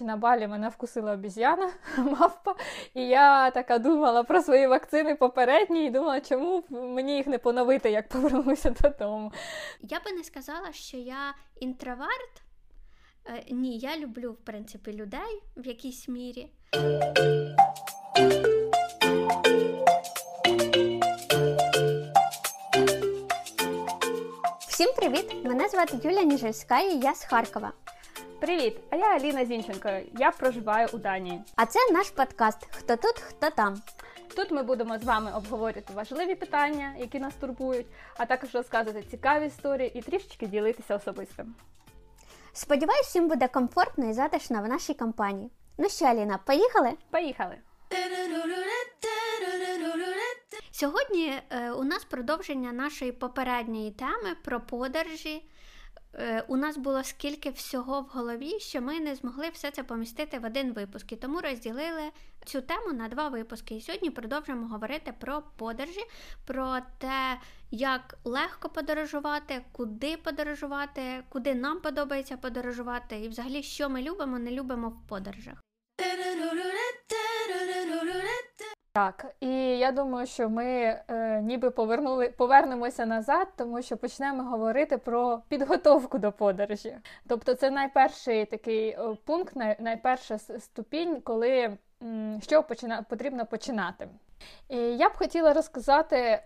На Балі мене вкусила обіз'яна, мавпа, і я така думала про свої вакцини попередні і думала, чому мені їх не поновити, як повернуся додому. Я би не сказала, що я інтроверт. Ні, я люблю, в принципі, людей в якійсь мірі. Всім привіт! Мене звати Юлія Ніжельська і я з Харкова. Привіт! А я Аліна Зінченко, я проживаю у Данії. А це наш подкаст «Хто тут, хто там». Тут ми будемо з вами обговорювати важливі питання, які нас турбують, а також розказувати цікаві історії і трішечки ділитися особистим. Сподіваюсь, всім буде комфортно і затишно в нашій компанії. Ну що, Аліна, поїхали? Поїхали! Сьогодні у нас продовження нашої попередньої теми про подорожі. У нас було скільки всього в голові, що ми не змогли все це помістити в один випуск, і тому розділили цю тему на два випуски. І сьогодні продовжимо говорити про подорожі, про те, як легко подорожувати, куди нам подобається подорожувати і взагалі, що ми любимо, не любимо в подорожах. Так, і я думаю, що ми ніби повернемося назад, тому що почнемо говорити про підготовку до подорожі. Тобто це найперший такий пункт, найперша ступінь, коли потрібно починати. І я б хотіла розказати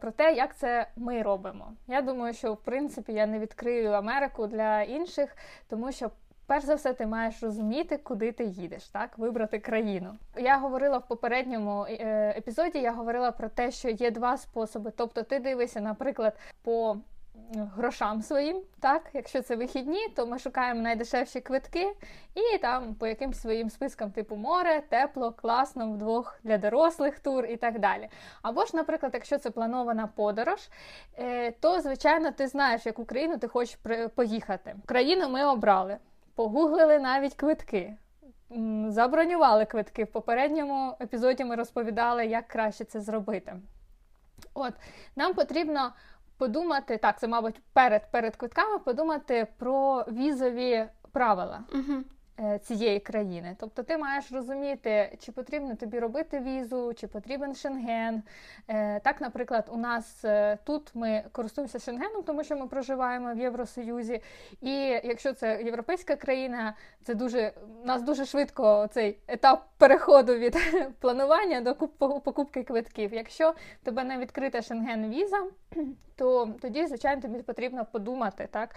про те, як це ми робимо. Я думаю, що в принципі я не відкрию Америку для інших, тому що перш за все, ти маєш розуміти, куди ти їдеш, так? Вибрати країну. Я говорила в попередньому епізоді, я говорила про те, що є два способи. Тобто ти дивишся, наприклад, по грошам своїм, так? Якщо це вихідні, то ми шукаємо найдешевші квитки і там по якимсь своїм спискам типу море, тепло, класно, вдвох для дорослих тур і так далі. Або ж, наприклад, якщо це планована подорож, то, звичайно, ти знаєш, яку країну ти хочеш поїхати. Країну ми обрали. Погуглили навіть квитки, забронювали квитки. В попередньому епізоді ми розповідали, як краще це зробити. От, нам потрібно подумати, так, це, мабуть, перед квитками подумати про візові правила цієї країни. Тобто ти маєш розуміти, чи потрібно тобі робити візу, чи потрібен Шенген. Так, наприклад, у нас тут ми користуємося Шенгеном, тому що ми проживаємо в Євросоюзі. І якщо це європейська країна, це нас дуже швидко цей етап переходу від планування до покупки квитків. Якщо тебе не відкрита Шенген-віза, то тоді, звичайно, тобі потрібно подумати, так,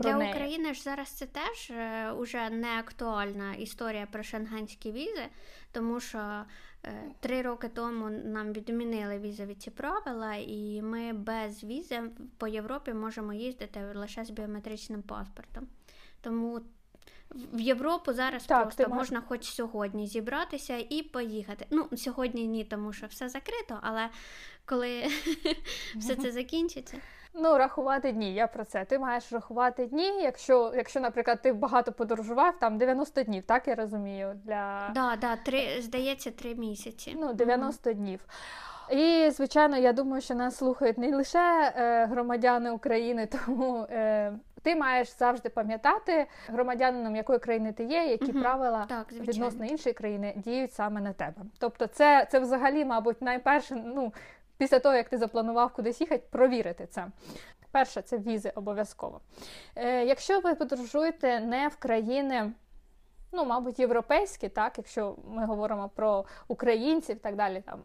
про неї. Для України ж зараз це теж уже не актуальна історія про шенгенські візи, тому що 3 роки тому нам відмінили візові ці правила, і ми без візи по Європі можемо їздити лише з біометричним паспортом. Тому в Європу зараз так, просто можна хоч сьогодні зібратися і поїхати. Ну, сьогодні ні, тому що все закрито, але коли все це закінчиться. Ну, рахувати дні, я про це. Ти маєш рахувати дні, якщо наприклад, ти багато подорожував, там 90 днів, так я розумію? Здається, 3 місяці. Ну, 90 днів. І, звичайно, я думаю, що нас слухають не лише громадяни України, тому ти маєш завжди пам'ятати громадянином, якої країни ти є, які правила відносно іншої країни діють саме на тебе. Тобто це взагалі, мабуть, найперше, ну, після того, як ти запланував кудись їхати, провірити це. Перше, це візи обов'язково. Якщо ви подорожуєте не в країни, ну, мабуть, європейські, так, якщо ми говоримо про українців і так далі, там,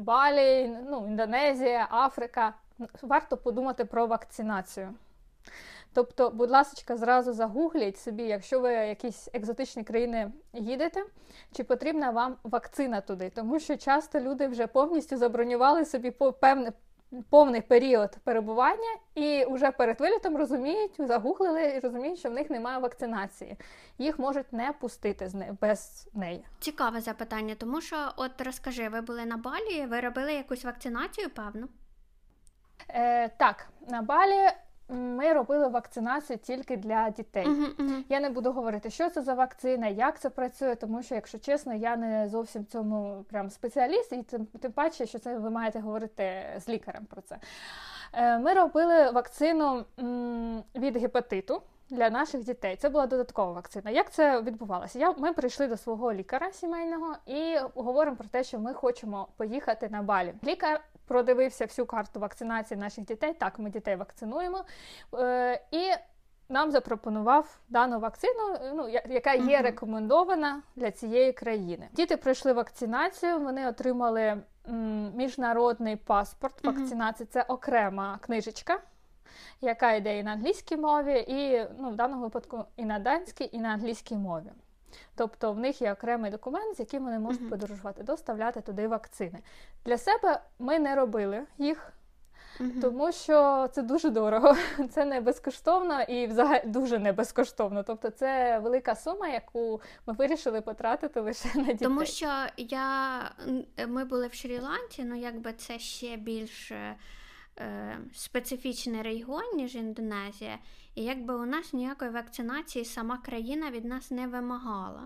Балі, ну, Індонезія, Африка, варто подумати про вакцинацію. Тобто, будь ласочка, зразу загугліть собі, якщо ви в якісь екзотичні країни їдете, чи потрібна вам вакцина туди. Тому що часто люди вже повністю забронювали собі повний період перебування і вже перед вилітом розуміють, загуглили і розуміють, що в них немає вакцинації. Їх можуть не пустити без неї. Цікаве запитання, тому що, от розкажи, ви були на Балі, ви робили якусь вакцинацію, певно? Так, на Балі ми робили вакцинацію тільки для дітей. Я не буду говорити, що це за вакцина, як це працює, тому що, якщо чесно, я не зовсім цьому прям спеціаліст, і тим паче, що це ви маєте говорити з лікарем про це. Ми робили вакцину від гепатиту. для наших дітей. Це була додаткова вакцина. Як це відбувалося? Ми прийшли до свого лікаря сімейного і говоримо про те, що ми хочемо поїхати на Балі. Лікар продивився всю карту вакцинації наших дітей. Так, ми дітей вакцинуємо. І нам запропонував дану вакцину, яка є рекомендована для цієї країни. Діти пройшли вакцинацію, вони отримали міжнародний паспорт вакцинації. Це окрема книжечка, яка йде і на англійській мові, і в даному випадку і на данській, і на англійській мові. Тобто в них є окремий документ, з яким вони можуть подорожувати, доставляти туди вакцини. Для себе ми не робили їх, тому що це дуже дорого, це не безкоштовно і взагалі дуже не безкоштовно. Тобто це велика сума, яку ми вирішили потратити лише на дітей. Тому що ми були в Шрі-Ланці, це ще більш специфічний регіон, ніж Індонезія. І у нас ніякої вакцинації сама країна від нас не вимагала.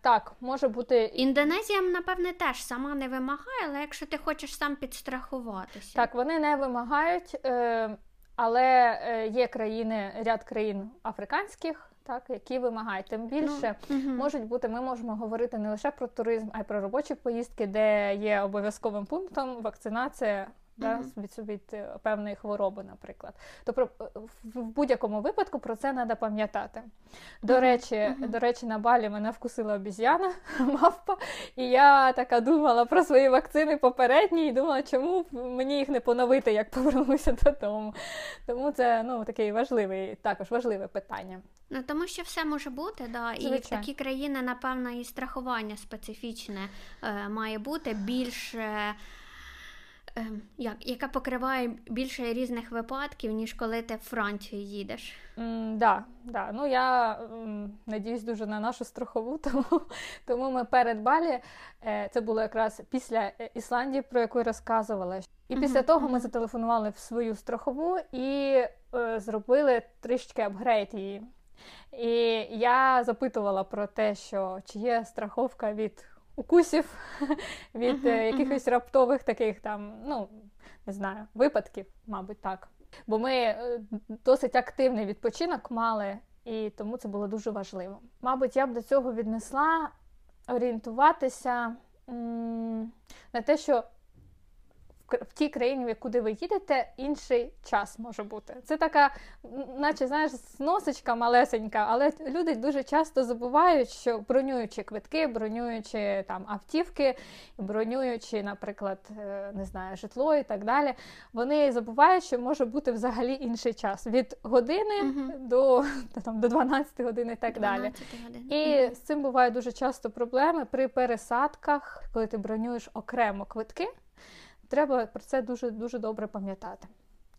Так, може бути... Індонезія, напевне, теж сама не вимагає, але якщо ти хочеш сам підстрахуватися. Так, вони не вимагають, але є ряд країн африканських, які вимагають. Тим більше, ми можемо говорити не лише про туризм, а й про робочі поїздки, де є обов'язковим пунктом вакцинація від певної хвороби, наприклад. Тобто в будь-якому випадку про це треба пам'ятати. До речі, на Балі мене вкусила обіз'яна, мавпа, і я така думала про свої вакцини попередні і думала, чому мені їх не поновити, як повернуся додому. Тому це таке важливе питання. Тому що все може бути, да. І в такі країни, напевно, і страхування специфічне має бути більше... яка покриває більше різних випадків, ніж коли ти в Францію їдеш. Так. Я надіюсь дуже на нашу страхову, тому ми перед Балі, це було якраз після Ісландії, про яку я розказувала. І після того ми зателефонували в свою страхову і зробили трішечки апгрейд її. І я запитувала про те, чи є страховка від укусів, від якихось раптових таких випадків, мабуть, так. Бо ми досить активний відпочинок мали, і тому це було дуже важливо. Мабуть, я б до цього віднесла орієнтуватися на те, що в тій країні, куди ви їдете, інший час може бути. Це така, наче, сносочка малесенька, але люди дуже часто забувають, що бронюючи квитки, бронюючи автівки, бронюючи, наприклад, житло і так далі, вони забувають, що може бути взагалі інший час. Від години до 12 годин і так далі. І з цим бувають дуже часто проблеми при пересадках, коли ти бронюєш окремо квитки. Треба про це дуже-дуже добре пам'ятати.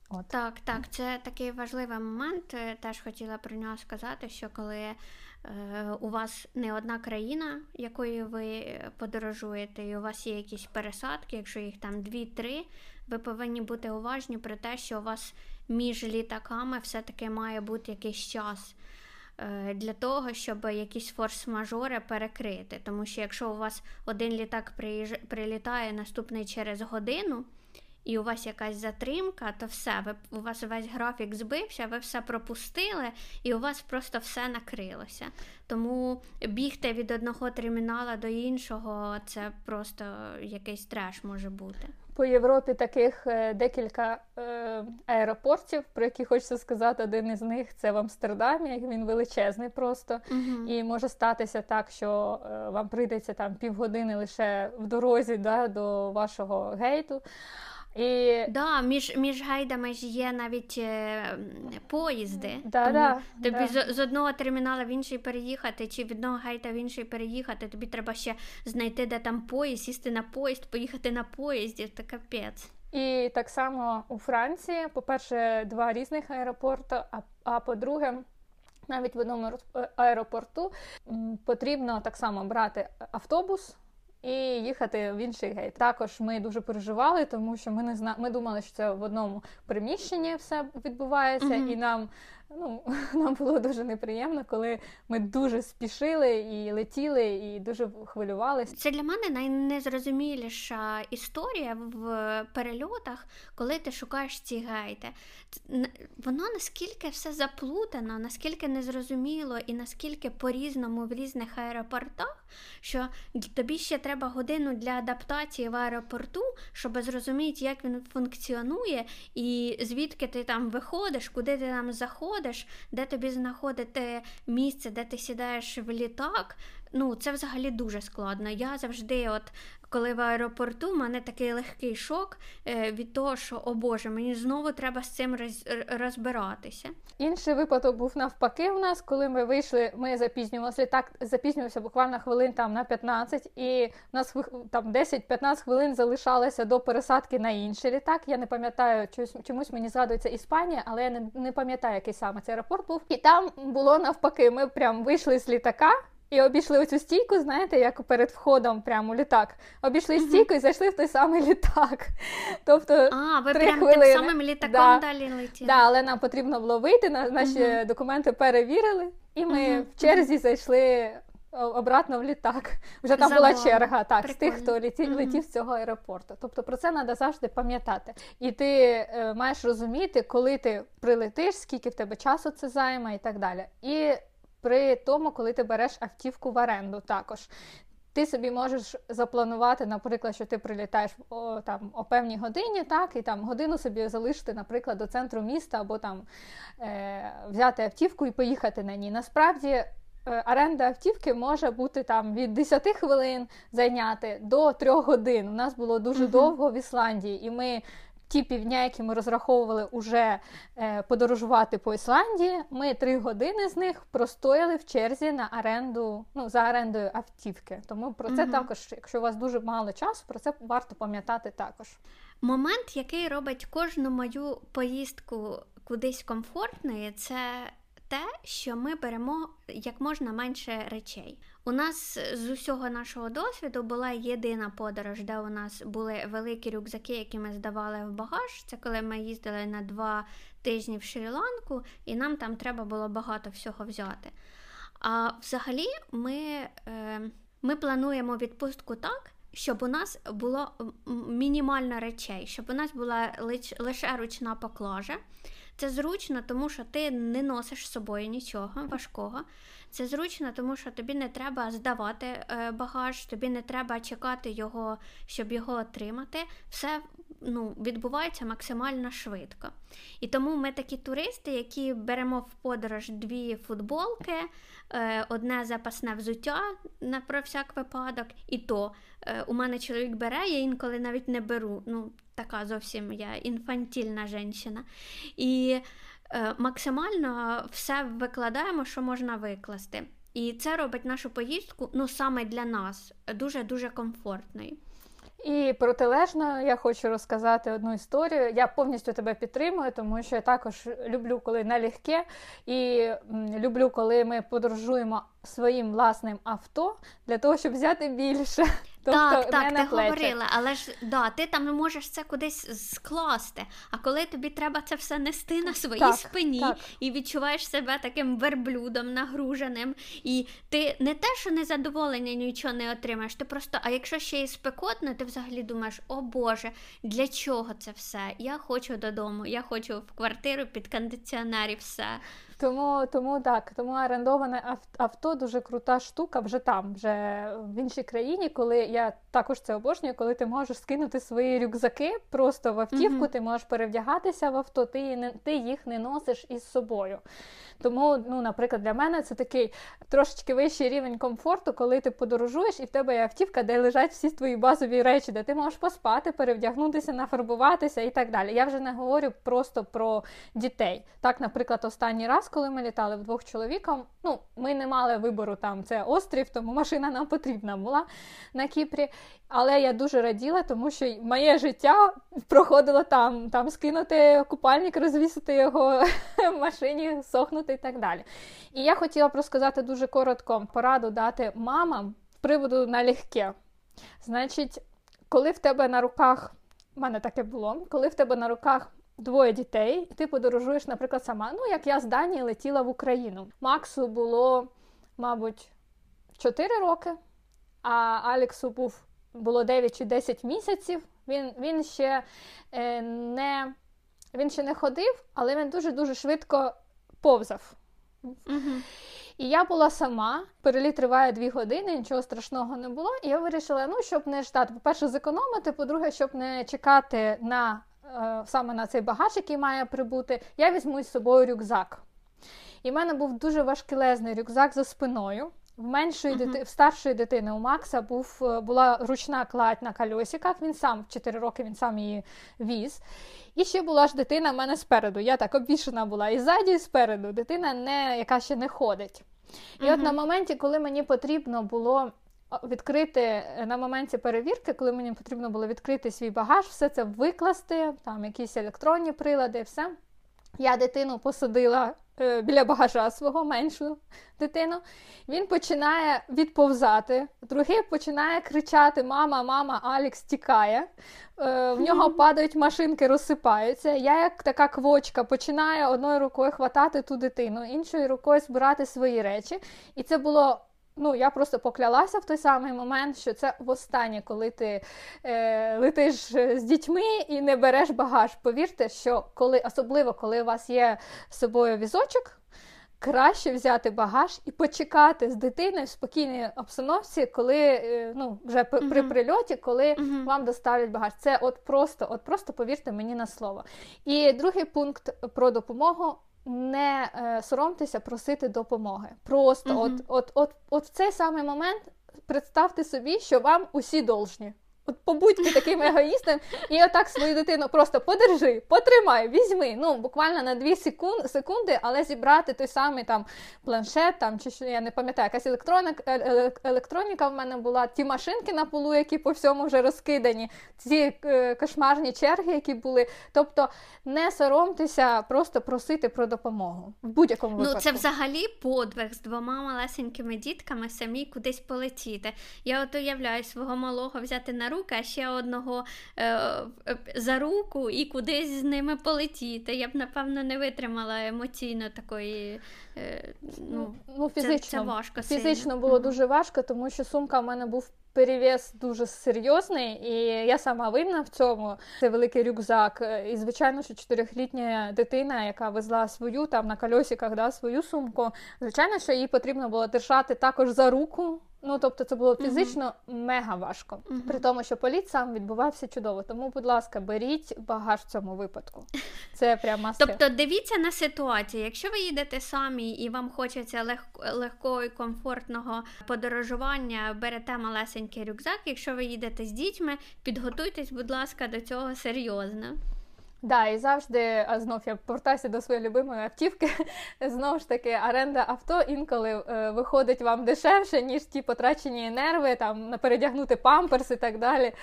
От. Так, це такий важливий момент. Теж хотіла про нього сказати, що коли у вас не одна країна, якою ви подорожуєте, і у вас є якісь пересадки, якщо їх 2-3, ви повинні бути уважні про те, що у вас між літаками все-таки має бути якийсь час для того, щоб якісь форс-мажори перекрити. Тому що якщо у вас один літак прилітає, наступний через годину, і у вас якась затримка, то все, у вас весь графік збився, ви все пропустили, і у вас просто все накрилося. Тому бігти від одного термінала до іншого – це просто якийсь треш може бути. По Європі таких декілька аеропортів, про які хочеться сказати. Один із них – це в Амстердамі, він величезний просто. І може статися так, що вам прийдеться півгодини лише в дорозі до вашого гейту. І... Да, між гайдами ж є навіть поїзди. З одного терміналу в інший переїхати, чи від одного гайта в інший переїхати, тобі треба ще знайти, де поїзд, сісти на поїзд, поїхати на поїзді, це капець. І так само у Франції, по-перше, 2 різних аеропорти, а по-друге, навіть в одному аеропорту потрібно так само брати автобус і їхати в інший гейт. Також ми дуже переживали, тому що ми думали, що це в одному приміщенні все відбувається, і нам ну, нам було дуже неприємно, коли ми дуже спішили і летіли, і дуже хвилювалися. Це для мене найнезрозуміліша історія в перельотах, коли ти шукаєш ці гайди. Воно наскільки все заплутано, наскільки незрозуміло і наскільки по-різному в різних аеропортах, що тобі ще треба годину для адаптації в аеропорту, щоб зрозуміти, як він функціонує і звідки ти там виходиш, куди ти там заходиш, де тобі знаходити місце, де ти сідаєш в літак. Ну, це взагалі дуже складно. Я завжди, от коли в аеропорту, в мене такий легкий шок від того, що, о Боже, мені знову треба з цим розбиратися. Інший випадок був навпаки в нас, коли ми вийшли, ми запізнювалися, так запізнювався буквально хвилин там на 15, і в нас там 10-15 хвилин залишалося до пересадки на інший літак. Я не пам'ятаю, чомусь мені згадується Іспанія, але я не пам'ятаю, який саме цей аеропорт був. І там було навпаки, ми прям вийшли з літака, і обійшли оцю стійку, знаєте, як перед входом прямо у літак. Обійшли стійку і зайшли в той самий літак. Тобто, ви прям тим самим літаком далі летіли. Так, але нам потрібно було вийти, наші документи перевірили, і ми в черзі зайшли обратно в літак. Вже там була черга, так, прикольно, з тих, хто летів з цього аеропорту. Тобто про це треба завжди пам'ятати. І ти маєш розуміти, коли ти прилетиш, скільки в тебе часу це займе і так далі. І при тому, коли ти береш автівку в оренду також. Ти собі можеш запланувати, наприклад, що ти прилітаєш о певній годині, так, і там годину собі залишити, наприклад, до центру міста, або там взяти автівку і поїхати на ній. Насправді, оренда автівки може бути там від 10 хвилин зайняти до 3 годин. У нас було дуже довго в Ісландії, і ми... Ті півдня, які ми розраховували уже подорожувати по Ісландії, ми 3 години з них простояли в черзі на оренду, за орендою автівки. Тому про це також, якщо у вас дуже мало часу, про це варто пам'ятати також. Момент, який робить кожну мою поїздку кудись комфортною, це те, що ми беремо як можна менше речей. У нас з усього нашого досвіду була єдина подорож, де у нас були великі рюкзаки, які ми здавали в багаж. Це коли ми їздили на 2 тижні в Шрі-Ланку, і нам там треба було багато всього взяти. А взагалі ми плануємо відпустку так, щоб у нас було мінімально речей, щоб у нас була лише ручна поклажа. Це зручно, тому що ти не носиш з собою нічого важкого. Це зручно, тому що тобі не треба здавати багаж, тобі не треба чекати його, щоб його отримати. Все відбувається максимально швидко. І тому ми такі туристи, які беремо в подорож 2 футболки, одне запасне взуття про всяк випадок. І то у мене чоловік бере, я інколи навіть не беру. Така зовсім я інфантільна жінка. І максимально все викладаємо, що можна викласти. І це робить нашу поїздку, саме для нас, дуже-дуже комфортною. І протилежно я хочу розказати одну історію. Я повністю тебе підтримую, тому що я також люблю, коли налегке, і люблю, коли ми подорожуємо своїм власним авто для того, щоб взяти більше. Так, ти говорила, але ж ти там можеш це кудись скласти, а коли тобі треба це все нести на своїй спині і відчуваєш себе таким верблюдом нагруженим, і ти не те, що незадоволення нічого не отримаєш, ти просто, а якщо ще і спекотно, ти взагалі думаєш, о Боже, для чого це все? Я хочу додому, я хочу в квартиру під кондиціонер і все. Тому орендоване авто дуже крута штука вже там, вже в іншій країні, коли я також це обожнюю, коли ти можеш скинути свої рюкзаки просто в автівку, ти можеш перевдягатися в авто, ти їх не носиш із собою. Тому, наприклад, для мене це такий трошечки вищий рівень комфорту, коли ти подорожуєш і в тебе є автівка, де лежать всі твої базові речі, де ти можеш поспати, перевдягнутися, нафарбуватися і так далі. Я вже не говорю просто про дітей. Так, наприклад, останній раз, коли ми літали вдвох чоловіком, ми не мали вибору, там це острів, тому машина нам потрібна була на Кіпрі, але я дуже раділа, тому що моє життя проходило там скинути купальник, розвісити його в машині, сохнути і так далі. І я хотіла б розказати дуже коротко пораду дати мамам з приводу налегке. Значить, коли в тебе на руках, в мене таке було, коли в тебе на руках двоє дітей, і ти подорожуєш, наприклад, сама. Ну, як я з Данії летіла в Україну. Максу було, мабуть, 4 роки, а Алексу було 9 чи 10 місяців. Він ще не ходив, але він дуже-дуже швидко повзав. Mm-hmm. І я була сама, переліт триває 2 години, нічого страшного не було. І я вирішила, щоб не ждати, по-перше, зекономити, по-друге, щоб не чекати саме на цей багаж, який має прибути, я візьму з собою рюкзак. І в мене був дуже важкелезний рюкзак за спиною. В старшої дитини, у Макса, була ручна кладь на колесиках, він сам, в 4 роки він сам її віз. І ще була ж дитина в мене спереду, я так обвішена була і ззаді, і спереду, дитина, яка ще не ходить. І от на моменті, коли мені потрібно було відкрити, на моменті перевірки, коли мені потрібно було відкрити свій багаж, все це викласти, там якісь електронні прилади, все. Я дитину посадила біля багажа свого, меншу дитину, він починає відповзати, другий починає кричати «Мама, мама, Алекс тікає», в нього падають машинки, розсипаються, я як така квочка починаю одною рукою хватати ту дитину, іншою рукою збирати свої речі, і це було... я просто поклялася в той самий момент, що це востаннє, коли ти летиш з дітьми і не береш багаж. Повірте, що особливо коли у вас є з собою візочок, краще взяти багаж і почекати з дитиною в спокійній обстановці, коли вже при прильоті, коли вам доставлять багаж. Це от просто повірте мені на слово. І другий пункт про допомогу. Не соромтеся просити допомоги. Просто от в цей самий момент представте собі, що вам усі должні. От побудьте таким егоїстом і отак свою дитину просто подержи, потримай, візьми. Буквально на 2 секунди, але зібрати той самий планшет, чи я не пам'ятаю, якась електроніка в мене була, ті машинки на полу, які по всьому вже розкидані, ці кошмарні черги, які були. Тобто не соромтеся просто просити про допомогу в будь-якому випадку. Це взагалі подвиг з 2 малесенькими дітками самі кудись полетіти. Я от уявляю свого малого взяти на руку, а ще одного за руку і кудись з ними полетіти. Я б, напевно, не витримала емоційно такої... Фізично, це важко. Фізично було дуже важко, тому що сумка в мене був перевес дуже серйозний, і я сама винна в цьому. Це великий рюкзак. І, звичайно, що 4-річна дитина, яка везла свою, на колесиках, свою сумку, звичайно, що їй потрібно було держати також за руку. Тобто це було фізично мега важко. При тому, що політ сам відбувався чудово. Тому, будь ласка, беріть багаж в цьому випадку. Це прям мастер. Тобто дивіться на ситуацію. Якщо ви їдете самі і вам хочеться легкого і комфортного подорожування, берете малесенький рюкзак. Якщо ви їдете з дітьми, підготуйтесь, будь ласка, до цього серйозно. Да, і завжди, знов я повертаюся до своєї любимої автівки, знову ж таки, оренда авто інколи виходить вам дешевше, ніж ті потрачені нерви, передягнути памперс і так далі.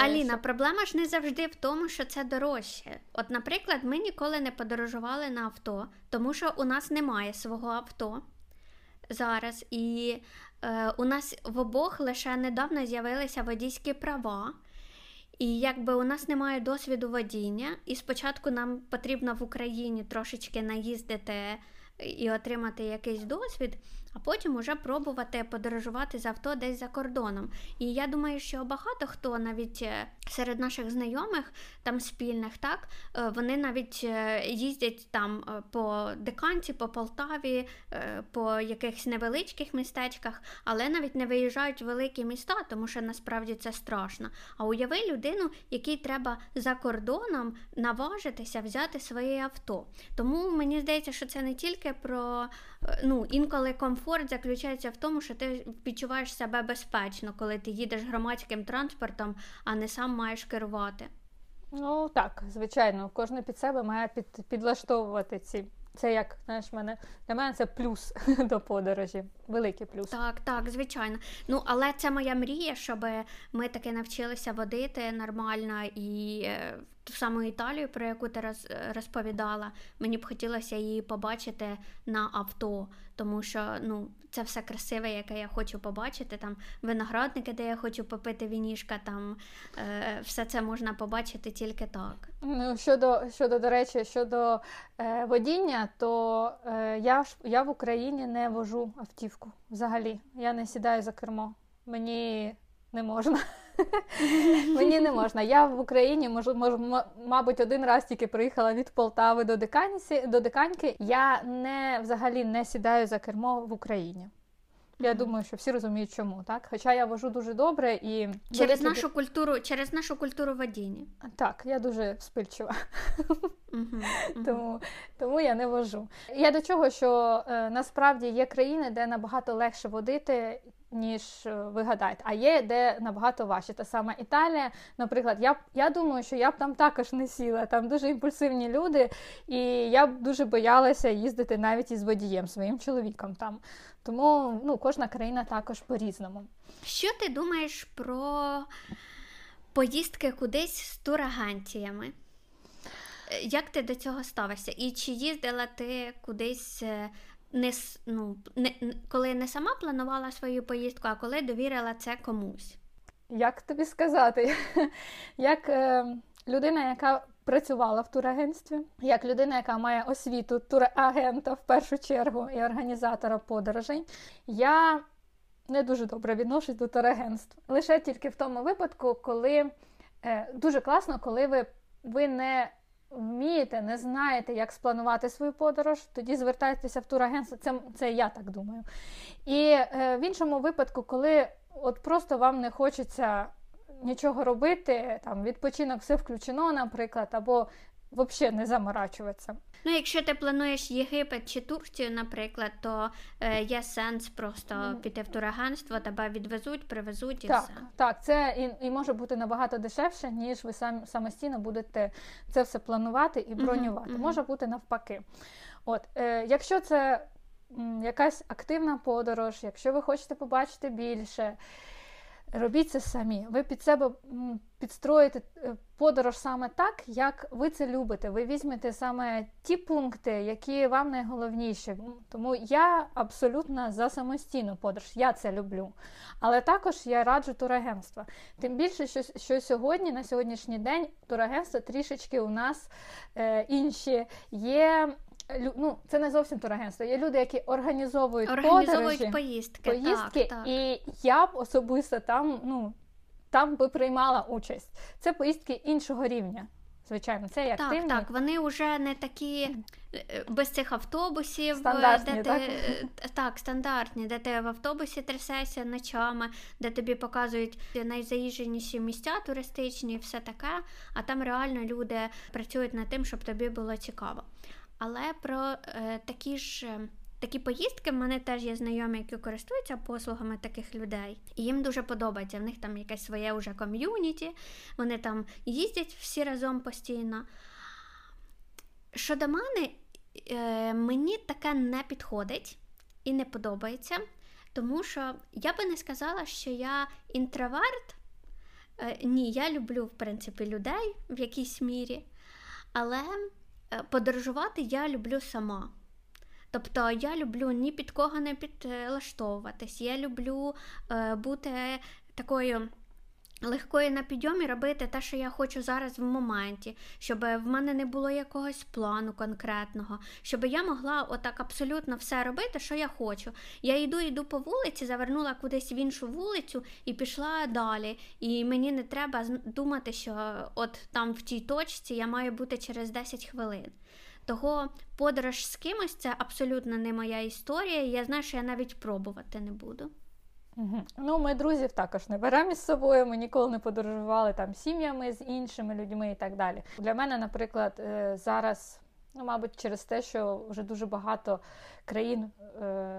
Аліна, проблема ж не завжди в тому, що це дорожче. От, наприклад, ми ніколи не подорожували на авто, тому що у нас немає свого авто зараз, і у нас в обох лише недавно з'явилися водійські права. І якби у нас немає досвіду водіння, і спочатку нам потрібно в Україні трошечки наїздити і отримати якийсь досвід, а потім уже пробувати подорожувати з авто десь за кордоном. І я думаю, що багато хто, навіть серед наших знайомих, спільних, вони навіть їздять по Диканці, по Полтаві, по якихось невеличких містечках, але навіть не виїжджають в великі міста, тому що насправді це страшно. А уяви людину, якій треба за кордоном наважитися взяти своє авто. Тому мені здається, що це не тільки про, інколи комфорт заключається в тому, що ти відчуваєш себе безпечно, коли ти їдеш громадським транспортом, а не сам маєш керувати. Так, звичайно. Кожен під себе має підлаштовувати ці. Це як, для мене це плюс до подорожі, великий плюс. Так, звичайно. Але це моя мрія, щоб ми таки навчилися водити нормально і ту саму Італію, про яку ти розповідала, мені б хотілося її побачити на авто, тому що, це все красиве, яке я хочу побачити, там виноградники, де я хочу попити вінішка, там все це можна побачити тільки так. Ну, щодо водіння, то я в Україні не вожу автівку взагалі. Я не сідаю за кермо. Мені не можна. Мені не можна. Я в Україні, мабуть, один раз тільки приїхала від Полтави до Диканьки. Я взагалі не сідаю за кермо в Україні. Я думаю, що всі розуміють, чому, так? Хоча я вожу дуже добре і... через нашу культуру водіння. Так, я дуже спильчива. Тому я не вожу. Я до чого, що насправді є країни, де набагато легше водити, ніж ви гадаєте. А є, де набагато важче. Та сама Італія, наприклад, я думаю, що я б там також не сіла. Там дуже імпульсивні люди, і я б дуже боялася їздити навіть із водієм, своїм чоловіком там. Тому, кожна країна також по-різному. Що ти думаєш про поїздки кудись з турагентіями? Як ти до цього ставишся? І чи їздила ти кудись... коли не сама планувала свою поїздку, а коли довірила це комусь? Як тобі сказати? Як людина, яка працювала в турагентстві, як людина, яка має освіту турагента в першу чергу і організатора подорожей, я не дуже добре відношусь до турагентств. Лише тільки в тому випадку, коли дуже класно, коли ви не вмієте, не знаєте, як спланувати свою подорож, тоді звертайтеся в турагентство. Це я так думаю. І в іншому випадку, коли от просто вам не хочеться нічого робити, там відпочинок все включено, наприклад, або взагалі не заморачуватися. Якщо ти плануєш Єгипет чи Турцію, наприклад, то є сенс просто піти в турагентство, тебе відвезуть, привезуть і так, все. Так, це і може бути набагато дешевше, ніж ви самостійно будете це все планувати і бронювати. Може бути навпаки. Якщо це якась активна подорож, якщо ви хочете побачити більше, робіть це самі. Ви під себе підстроїте подорож саме так, як ви це любите. Ви візьмете саме ті пункти, які вам найголовніші. Тому я абсолютно за самостійну подорож. Я це люблю. Але також я раджу турагентства. Тим більше, що сьогодні, на сьогоднішній день, турагентства трішечки у нас інші є... це не зовсім турагентство. Є люди, які організовують поїздки так. І я б особисто там би приймала участь. Це поїздки іншого рівня. Звичайно, це як активні. Так, вони вже не такі без цих автобусів. Стандартні, де Так, стандартні, де ти в автобусі трясешся ночами, де тобі показують найзаїждженіші місця туристичні і все таке, а там реально люди працюють над тим, щоб тобі було цікаво. Але про такі поїздки, в мене теж є знайомі, які користуються послугами таких людей. І їм дуже подобається, в них там якесь своє уже ком'юніті, вони там їздять всі разом постійно. Щодо мене, мені таке не підходить і не подобається, тому що я би не сказала, що я інтроверт. Ні, я люблю, в принципі, людей в якійсь мірі, але... подорожувати я люблю сама. Тобто я люблю ні під кого не підлаштовуватись. Я люблю бути такою легкою на підйомі, робити те, що я хочу зараз в моменті. Щоб в мене не було якогось плану конкретного. Щоб я могла отак абсолютно все робити, що я хочу. Я йду по вулиці, завернула кудись в іншу вулицю і пішла далі. І мені не треба думати, що от там в тій точці я маю бути через 10 хвилин. Того подорож з кимось – це абсолютно не моя історія. Я знаю, що я навіть пробувати не буду. Ми друзів також не беремо із собою, ми ніколи не подорожували там сім'ями з іншими людьми і так далі. Для мене, наприклад, зараз, мабуть, через те, що вже дуже багато країн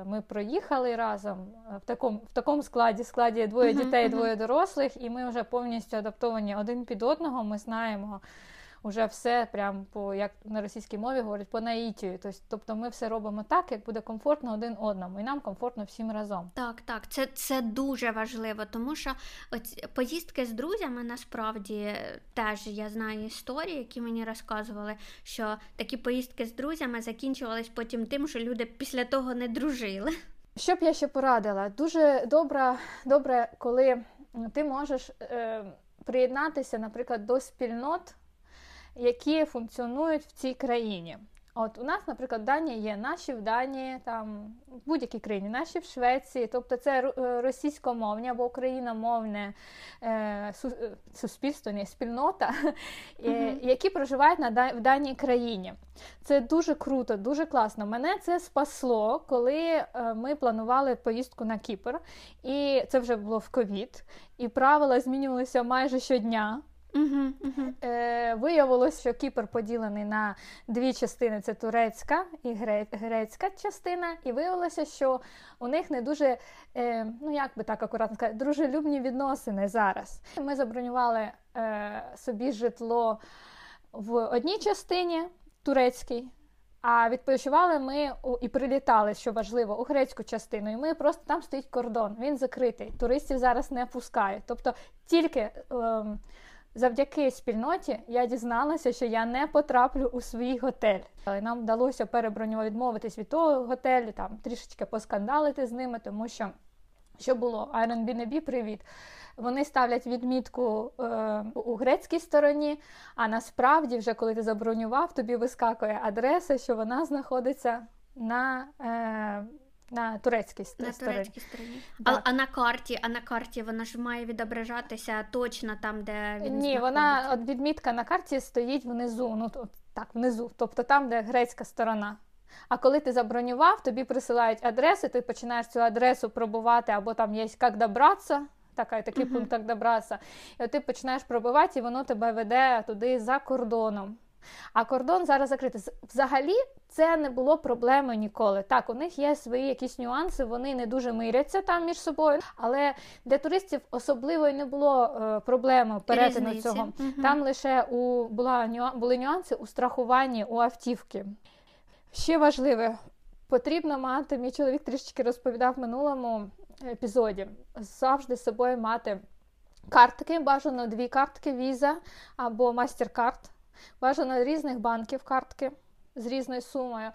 ми проїхали разом в такому складі двоє дітей, двоє дорослих, і ми вже повністю адаптовані один під одного, ми знаємо уже все, прям як на російській мові говорять, по наїтію. Тобто ми все робимо так, як буде комфортно один одному, і нам комфортно всім разом. Так, це дуже важливо, тому що поїздки з друзями, насправді, теж я знаю історії, які мені розказували, що такі поїздки з друзями закінчувались потім тим, що люди після того не дружили. Що б я ще порадила? Дуже добре, коли ти можеш приєднатися, наприклад, до спільнот, які функціонують в цій країні. От у нас, наприклад, в Данії є наші в Данії, там, в будь-якій країні, наші в Швеції, тобто це російськомовне або україномовне суспільство, не спільнота, які проживають в даній країні. Це дуже круто, дуже класно. Мене це спасло, коли ми планували поїздку на Кіпр, і це вже було в ковід, і правила змінювалися майже щодня. Виявилось, що Кіпр поділений на дві частини, це турецька і грецька частина, і виявилося, що у них не дуже, дружелюбні відносини зараз. Ми забронювали собі житло в одній частині, турецькій, а відпочивали ми і прилітали, що важливо, у грецьку частину. І ми просто там стоїть кордон, він закритий, туристів зараз не пускають. Тобто тільки... Завдяки спільноті я дізналася, що я не потраплю у свій готель. Нам вдалося перебронювати, відмовитись від того готелю, там трішечки поскандалити з ними, тому що, що було, Airbnb, привіт, вони ставлять відмітку у грецькій стороні, а насправді вже, коли ти забронював, тобі вискакує адреса, що вона знаходиться на турецькій стороні. А на карті вона ж має відображатися точно там, де він знаходиться. Ні, вона, от відмітка на карті стоїть внизу, внизу, тобто там, де грецька сторона. А коли ти забронював, тобі присилають адреси, ти починаєш цю адресу пробувати, або там є «як добратися», такий пункт «як добратися», і от ти починаєш пробувати, і воно тебе веде туди за кордоном. А кордон зараз закритий. Взагалі це не було проблеми ніколи. Так, у них є свої якісь нюанси, вони не дуже миряться там між собою, але для туристів особливо й не було проблеми перетину цього. Там лише були нюанси у страхуванні, у автівки. Ще важливе, потрібно мати, мій чоловік трішечки розповідав в минулому епізоді, завжди з собою мати картки, бажано дві картки Visa або MasterCard. Бажано різних банків картки з різною сумою.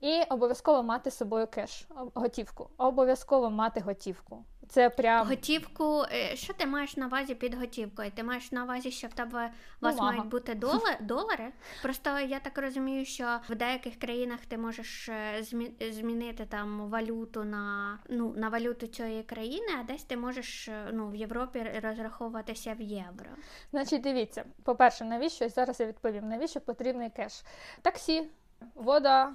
І обов'язково мати з собою кеш, готівку. Обов'язково мати готівку. Це прям... Готівку, що ти маєш на увазі під готівкою? Ти маєш на увазі, що в тебе мають бути долари? Просто я так розумію, що в деяких країнах ти можеш змінити там валюту на валюту цієї країни, а десь ти можеш в Європі розраховуватися в євро. Значить, дивіться, по-перше, навіщо, зараз я відповім, навіщо потрібний кеш? Таксі, вода,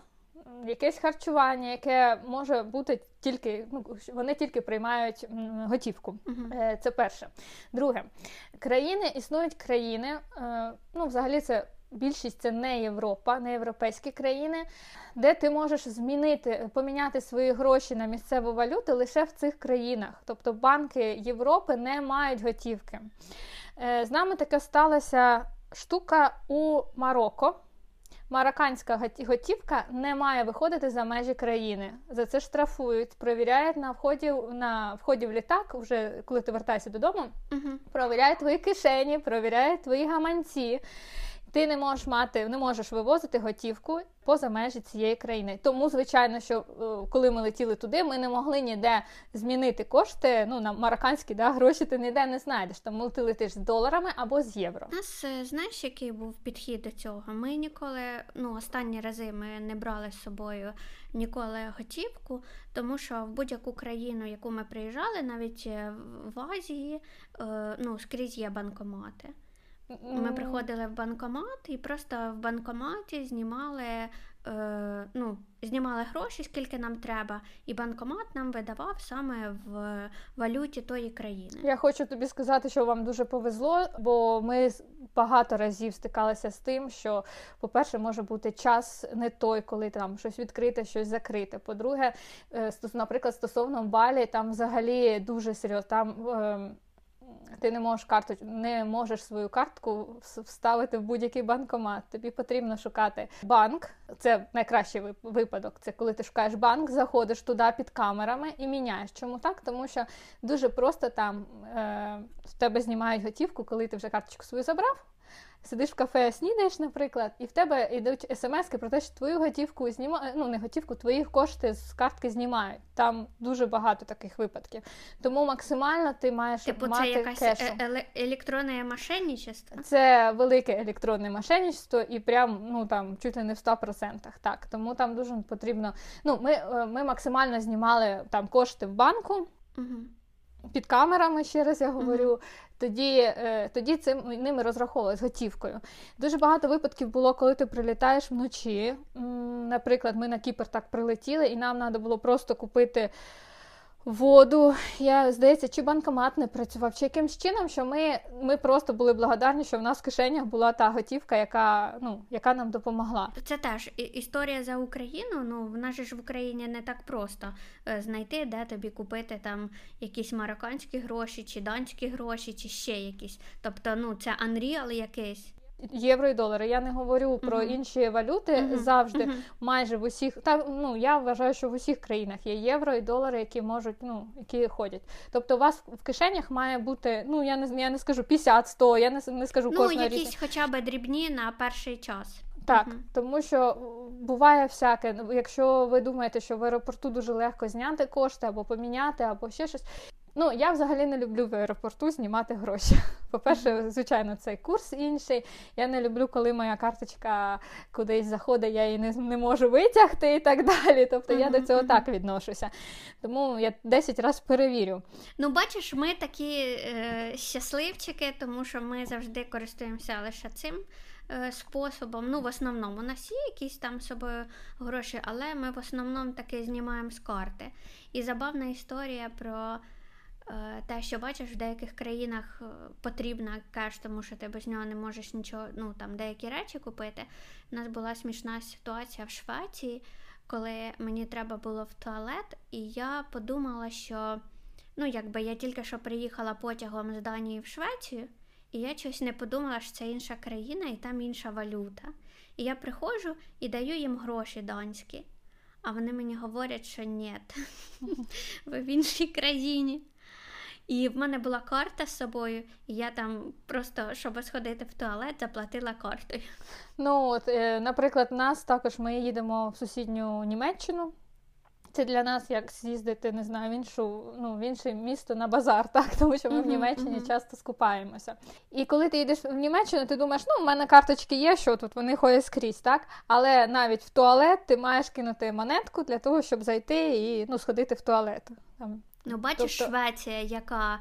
якесь харчування, яке може бути тільки, вони тільки приймають готівку. Це перше. Друге, існують країни, взагалі це більшість, це не Європа, не європейські країни, де ти можеш поміняти свої гроші на місцеву валюту лише в цих країнах. Тобто банки Європи не мають готівки. З нами така сталася штука у Марокко. Марокканська готівка не має виходити за межі країни. За це штрафують, перевіряють на вході в літак, вже коли ти вертаєшся додому, перевіряють твої кишені, перевіряють твої гаманці. Ти не можеш вивозити готівку поза межі цієї країни. Тому, звичайно, що коли ми летіли туди, ми не могли ніде змінити кошти, на марокканські гроші ти ніде не знайдеш. Тому ти летиш з доларами або з євро. У нас, знаєш, який був підхід до цього? Ми ніколи, останні рази ми не брали з собою ніколи готівку, тому що в будь-яку країну, яку ми приїжджали, навіть в Азії, скрізь є банкомати. Ми приходили в банкомат і просто в банкоматі знімали гроші, скільки нам треба, і банкомат нам видавав саме в валюті тої країни. Я хочу тобі сказати, що вам дуже повезло, бо ми багато разів стикалися з тим, що, по-перше, може бути час не той, коли там щось відкрите, щось закрите. По-друге, наприклад, стосовно Балі, там взагалі дуже серйозно, там... Ти не можеш свою картку вставити в будь-який банкомат. Тобі потрібно шукати банк. Це найкращий випадок. Це коли ти шукаєш банк, заходиш туди під камерами і міняєш. Чому так? Тому що дуже просто там в тебе знімають готівку, коли ти вже карточку свою забрав. сидиш в кафе, снідаєш, наприклад, і в тебе йдуть смски про те, що твою готівку знімають, ну не готівку, твої кошти з картки знімають. Там дуже багато таких випадків. Тому максимально ти маєш мати кешу. Це якесь електронне мошенничество? Це велике електронне мошенничество і прям, ну там, чуть ли не в 100%. Так, тому там дуже потрібно, ну ми максимально знімали там кошти в банку, під камерами, ще раз я говорю, тоді цим ними розраховували з готівкою. Дуже багато випадків було, коли ти прилітаєш вночі. Наприклад, ми на Кіпр так прилетіли, і нам треба було просто купити воду. Я, здається, чи банкомат не працював, чи якимсь чином, що ми просто були благодарні, що в нас в кишенях була та готівка, яка, ну, яка нам допомогла. Це теж історія за Україну, ну, в нас ж в Україні не так просто знайти, де тобі купити там якісь марокканські гроші, чи данські гроші, чи ще якісь. Тобто, ну, це unreal якийсь. Євро і долари. Я не говорю про інші валюти завжди, майже в усіх. Та, ну, я вважаю, що в усіх країнах є євро і долари, які можуть, ну, які ходять. Тобто у вас в кишенях має бути, ну, я не скажу 50, 100, я не скажу кожна річ. Ну, якісь хоча б дрібні на перший час. Так, тому що буває всяке. Якщо ви думаєте, що в аеропорту дуже легко зняти кошти, або поміняти, або ще щось. Ну, я взагалі не люблю в аеропорту знімати гроші. По-перше, звичайно, цей курс інший. Я не люблю, коли моя карточка кудись заходить, я її не можу витягти і так далі. Тобто я до цього так відношуся. Тому я 10 разів перевірю. Ну, бачиш, ми такі щасливчики, тому що ми завжди користуємося лише цим способом. Ну, в основному, у нас є якісь там з собою гроші, але ми в основному таки знімаємо з карти. І забавна історія про те, що бачиш, в деяких країнах потрібна кеш, тому що ти без нього не можеш нічого, ну, там, деякі речі купити. У нас була смішна ситуація в Швеції, коли мені треба було в туалет, і я подумала, що, ну, якби я тільки що приїхала потягом з Данії в Швецію, і я щось не подумала, що це інша країна і там інша валюта. І я приходжу і даю їм гроші данські, а вони мені говорять, що ні, ви в іншій країні. І в мене була карта з собою, і я там просто, щоб сходити в туалет, заплатила картою. Ну, от, наприклад, нас також, ми їдемо в сусідню Німеччину. Це для нас як з'їздити, не знаю, в іншу, ну, в інше місто на базар, так, тому що ми в Німеччині часто скупаємося. І коли ти йдеш в Німеччину, ти думаєш, ну, в мене карточки є, що тут, вони ходять скрізь, так? Але навіть в туалет ти маєш кинути монетку для того, щоб зайти і, ну, сходити в туалет. Там. Ну, бачиш, тобто, Швеція, яка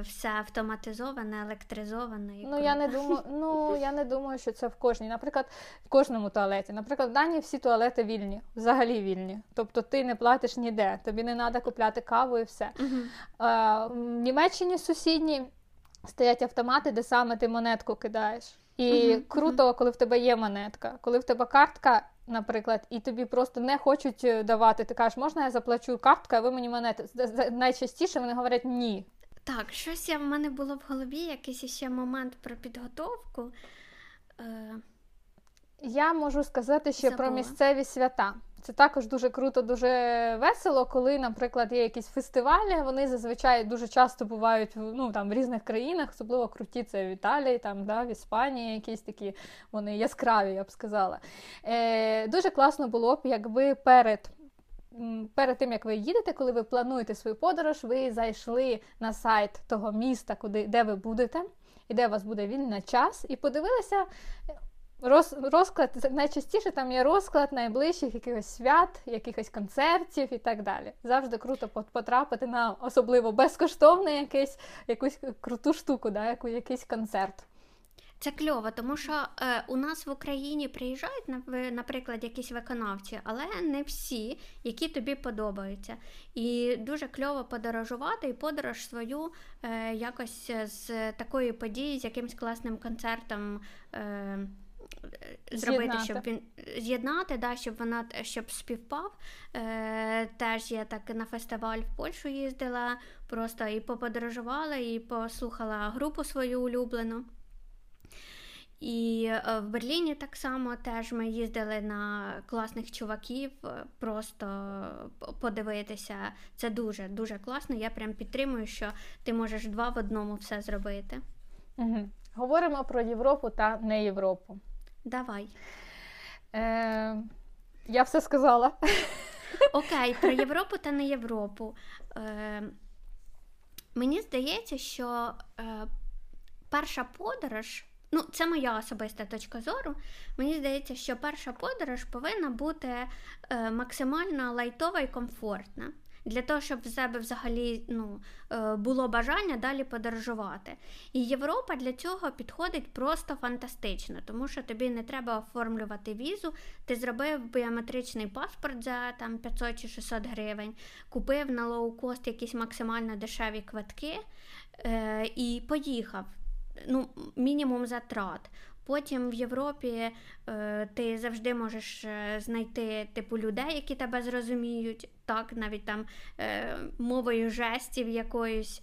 вся автоматизована, електризована. І ну, я не думаю, що це в кожній. Наприклад, в кожному туалеті. Наприклад, в Данії всі туалети вільні, взагалі вільні. Тобто ти не платиш ніде, тобі не треба купляти каву і все. В Німеччині сусідній стоять автомати, де саме ти монетку кидаєш. І круто, коли в тебе є монетка, коли в тебе картка, наприклад, і тобі просто не хочуть давати. Ти кажеш, можна я заплачу карткою, а ви мені монету? Найчастіше вони говорять ні. Так, щось в мене було в голові, якийсь ще момент про підготовку. Я можу сказати ще про місцеві свята. Це також дуже круто, дуже весело, коли, наприклад, є якісь фестивалі, вони зазвичай дуже часто бувають, ну, там, в різних країнах, особливо круті це в Італії, там, да, в Іспанії, якісь такі, вони яскраві, я б сказала. Дуже класно було б, якби перед тим, як ви їдете, коли ви плануєте свою подорож, ви зайшли на сайт того міста, де ви будете, і де у вас буде вільний час, і подивилися розклад, найчастіше там є розклад найближчих якихось свят, якихось концертів і так далі. Завжди круто потрапити на особливо безкоштовну якусь круту штуку, да, якийсь концерт. Це кльово, тому що у нас в Україні приїжджають, наприклад, якісь виконавці, але не всі, які тобі подобаються. І дуже кльово подорожувати і подорож свою якось з такої події, з якимсь класним концертом зробити, щоб він з'єднати, да, щоб вона щоб співпав. Теж я так на фестиваль в Польщу їздила, просто і поподорожувала, і послухала групу свою улюблену. І в Берліні так само теж ми їздили на класних чуваків, просто подивитися. Це дуже-дуже класно, я прям підтримую, що ти можеш два в одному все зробити. Говоримо про Європу та не Європу. Давай. Я все сказала. Окей, про Європу та не Європу. Мені здається, що перша подорож, ну це моя особиста точка зору, мені здається, що перша подорож повинна бути максимально лайтова і комфортна. Для того, щоб в себе взагалі було бажання далі подорожувати. І Європа для цього підходить просто фантастично, тому що тобі не треба оформлювати візу, ти зробив біометричний паспорт за 500 чи 600 гривень, купив на лоукост якісь максимально дешеві квитки і поїхав. Мінімум затрат. Потім в Європі ти завжди можеш знайти людей, які тебе зрозуміють, так, навіть мовою жестів якоюсь,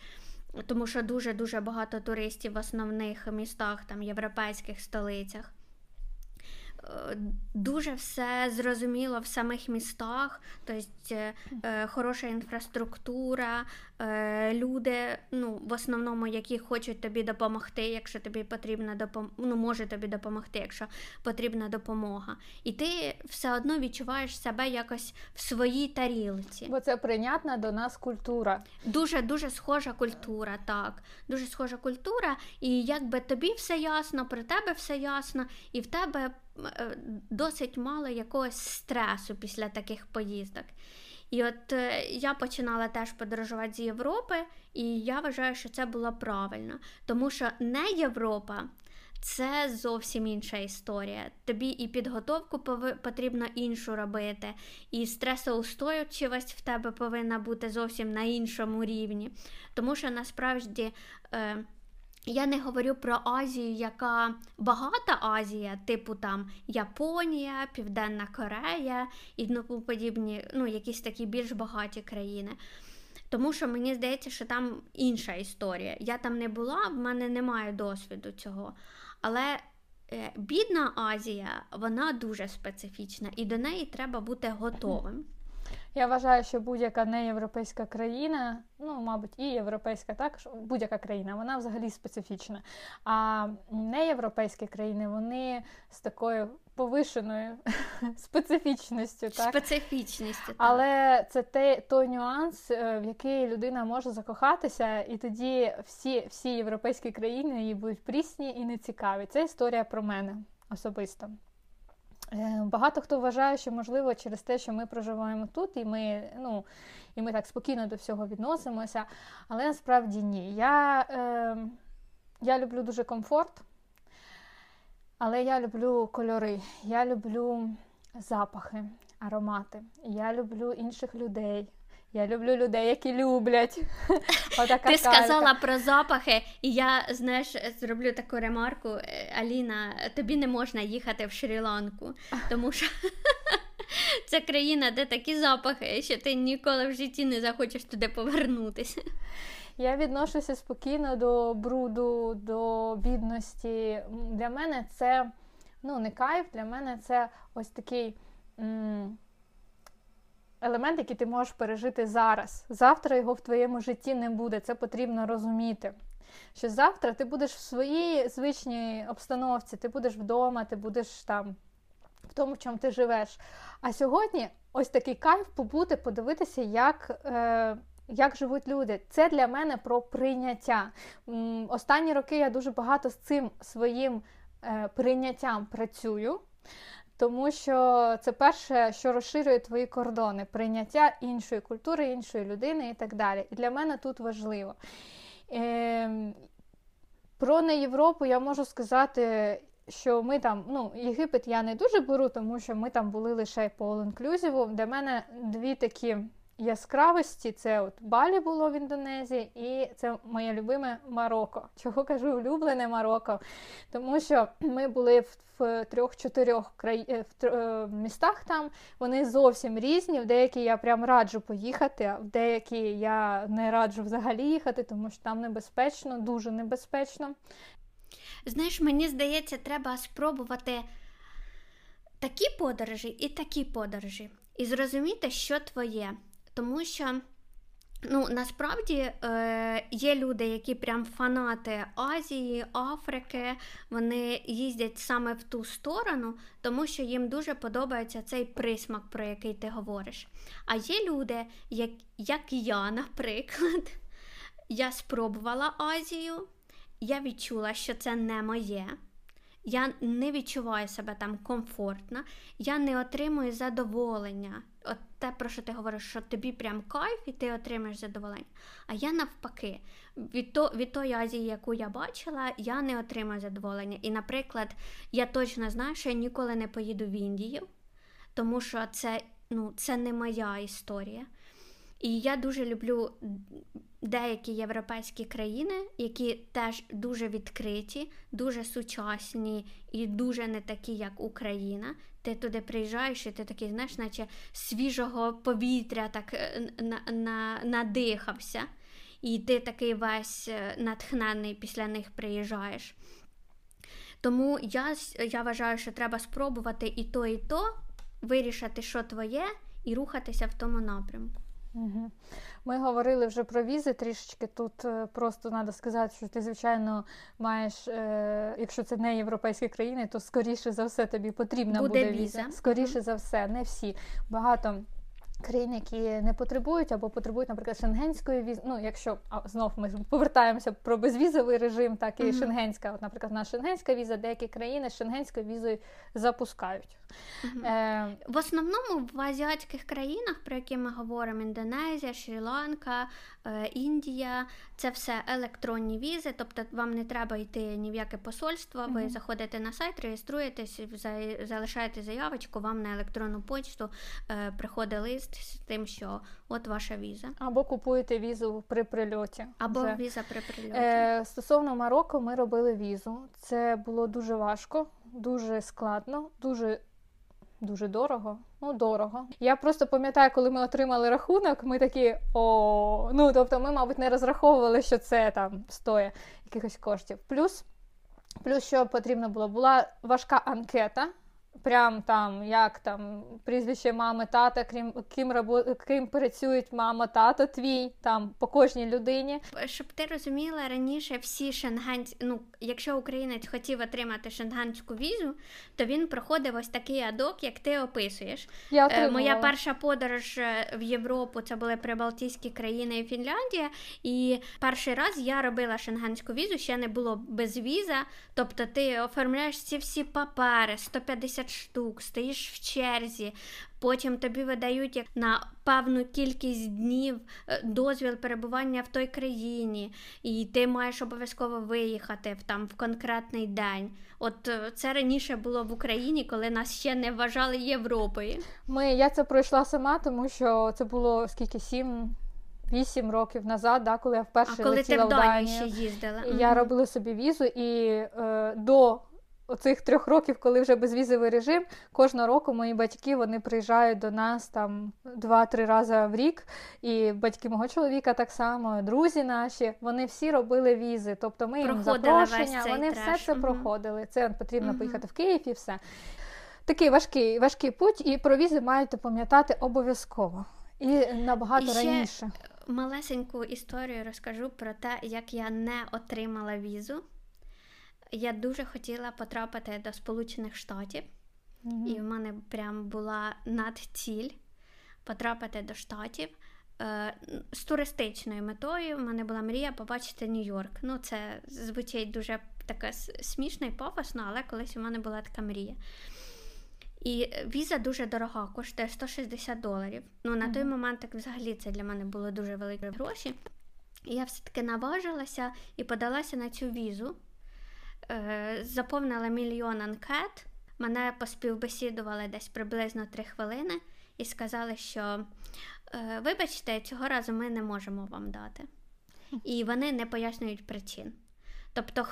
тому що дуже-дуже багато туристів в основних містах, європейських столицях. Дуже все зрозуміло в самих містах, тобто хороша інфраструктура, люди, в основному, які хочуть тобі допомогти, якщо тобі потрібна може тобі допомогти, якщо потрібна допомога. І ти все одно відчуваєш себе якось в своїй тарілці. Бо це прийнятна до нас культура. Дуже-дуже схожа культура, так. Дуже схожа культура, і якби тобі все ясно, про тебе все ясно, і в тебе досить мало якогось стресу після таких поїздок. І от я починала теж подорожувати з Європи, і я вважаю, що це було правильно. Тому що не Європа – це зовсім інша історія. Тобі і підготовку потрібно іншу робити, і стресоустойчивість в тебе повинна бути зовсім на іншому рівні. Тому що насправді... Я не говорю про Азію, яка багата Азія, типу Японія, Південна Корея і подібні, якісь такі більш багаті країни. Тому що мені здається, що там інша історія. Я там не була, в мене немає досвіду цього. Але бідна Азія, вона дуже специфічна і до неї треба бути готовим. Я вважаю, що будь-яка неєвропейська країна, мабуть, і європейська також, будь-яка країна, вона взагалі специфічна. А неєвропейські країни, вони з такою повишеною специфічністю. Так? Специфічністю, так. Але це той нюанс, в який людина може закохатися, і тоді всі європейські країни їй будуть прісні і нецікаві. Це історія про мене особисто. Багато хто вважає, що, можливо, через те, що ми проживаємо тут, і ми так спокійно до всього відносимося, але насправді ні. Я люблю дуже комфорт, але я люблю кольори, я люблю запахи, аромати, я люблю інших людей. Я люблю людей, які люблять. Ти сказала про запахи, і я, зроблю таку ремарку. Аліна, тобі не можна їхати в Шрі-Ланку, тому що це країна, де такі запахи, що ти ніколи в житті не захочеш туди повернутися. Я відношуся спокійно до бруду, до бідності. Для мене це, не кайф, для мене це ось такий... елемент, який ти можеш пережити зараз. Завтра його в твоєму житті не буде. Це потрібно розуміти. Що завтра ти будеш в своїй звичній обстановці, ти будеш вдома, ти будеш в тому, в чому ти живеш. А сьогодні ось такий кайф побути, подивитися, як живуть люди. Це для мене про прийняття. Останні роки я дуже багато з цим своїм прийняттям працюю. Тому що це перше, що розширює твої кордони, прийняття іншої культури, іншої людини і так далі. І для мене тут важливо. Про не Європу я можу сказати, що ми Єгипет я не дуже беру, тому що ми там були лише по all-inclusive. Для мене дві такі яскравості, це Балі було в Індонезії, і це моє любиме Марокко. Чого кажу улюблене Марокко? Тому що ми були в 3-4 містах там, вони зовсім різні, в деякі я прям раджу поїхати, а в деякі я не раджу взагалі їхати, тому що там небезпечно, дуже небезпечно. Знаєш, мені здається, треба спробувати такі подорожі і зрозуміти, що твоє. Тому що Ну, насправді є люди, які прям фанати Азії, Африки, вони їздять саме в ту сторону, тому що їм дуже подобається цей присмак, про який ти говориш. А є люди, як я, наприклад, я спробувала Азію, я відчула, що це не моє, я не відчуваю себе там комфортно, я не отримую задоволення. От те, про що ти говориш, що тобі прям кайф і ти отримаєш задоволення. А я навпаки. Від тої Азії, яку я бачила, я не отримаю задоволення. І, наприклад, я точно знаю, що я ніколи не поїду в Індію, тому що це не моя історія. І я дуже люблю деякі європейські країни, які теж дуже відкриті, дуже сучасні і дуже не такі, як Україна. Ти туди приїжджаєш і ти такий, знаєш, наче свіжого повітря так надихався. І ти такий весь натхнений після них приїжджаєш. Тому я вважаю, що треба спробувати і то, вирішити, що твоє, і рухатися в тому напрямку. Ми говорили вже про візи трішечки, тут просто треба сказати, що ти, звичайно, маєш, якщо це не європейські країни, то скоріше за все тобі потрібна буде віза. Скоріше за все, не всі. Багато країн, які не потребують або потребують, наприклад, шенгенської візи. Ну, якщо знов ми повертаємося про безвізовий режим, так і шенгенська. От, наприклад, наша шенгенська віза, деякі країни з шенгенською візою запускають. В основному в азіатських країнах, про які ми говоримо, Індонезія, Шрі-Ланка, Індія, це все електронні візи, тобто вам не треба йти ні в яке посольство, ви заходите на сайт, реєструєтесь, залишаєте заявочку, вам на електронну почту приходить лист з тим, що от ваша віза. Або купуєте візу при прильоті. Віза при прильоті. Стосовно Марокко ми робили візу. Це було дуже важко, дуже складно, дуже дорого. Дорого. Я просто пам'ятаю, коли ми отримали рахунок, ми такі, тобто ми, мабуть, не розраховували, що це там стоїть якихось коштів. Плюс що потрібно було? Була важка анкета, прям там, як там, прізвище мами, тата, ким працюють мама, тато твій, там, по кожній людині. Щоб ти розуміла, раніше всі якщо українець хотів отримати шенгенську візу, то він проходив ось такий адок, як ти описуєш. Я отримувала. Моя перша подорож в Європу, це були прибалтійські країни і Фінляндія, і перший раз я робила шенгенську візу, ще не було безвіза, тобто ти оформляєш ці всі папери, 150 штук, стоїш в черзі, потім тобі видають на певну кількість днів дозвіл перебування в той країні, і ти маєш обов'язково виїхати в конкретний день. От це раніше було в Україні, коли нас ще не вважали Європою. Я це пройшла сама, тому що це було 8 років назад, коли я вперше летіла в Данію. Ще їздила. Я робила собі візу, і до оцих 3 років, коли вже безвізовий режим, кожного року мої батьки, вони приїжджають до нас там 2-3 рази в рік, і батьки мого чоловіка так само, друзі наші, вони всі робили візи, тобто ми їм запрошення, вони все це проходили, це потрібно поїхати в Київ і все. Такий важкий путь, і про візи маєте пам'ятати обов'язково, і набагато раніше. Малесеньку історію розкажу про те, як я не отримала візу. Я дуже хотіла потрапити до Сполучених Штатів, і в мене прям була надціль потрапити до Штатів з туристичною метою. В мене була мрія побачити Нью-Йорк. Це звучить дуже таке смішно і пафосно, але колись у мене була така мрія. І віза дуже дорога, коштує $160. На той момент так взагалі це для мене було дуже великі гроші. І я все-таки наважилася і подалася на цю візу. Заповнила 1 мільйон анкет, мене поспівбесідували десь приблизно 3 хвилини і сказали, що вибачте, цього разу ми не можемо вам дати. І вони не пояснюють причин. Тобто,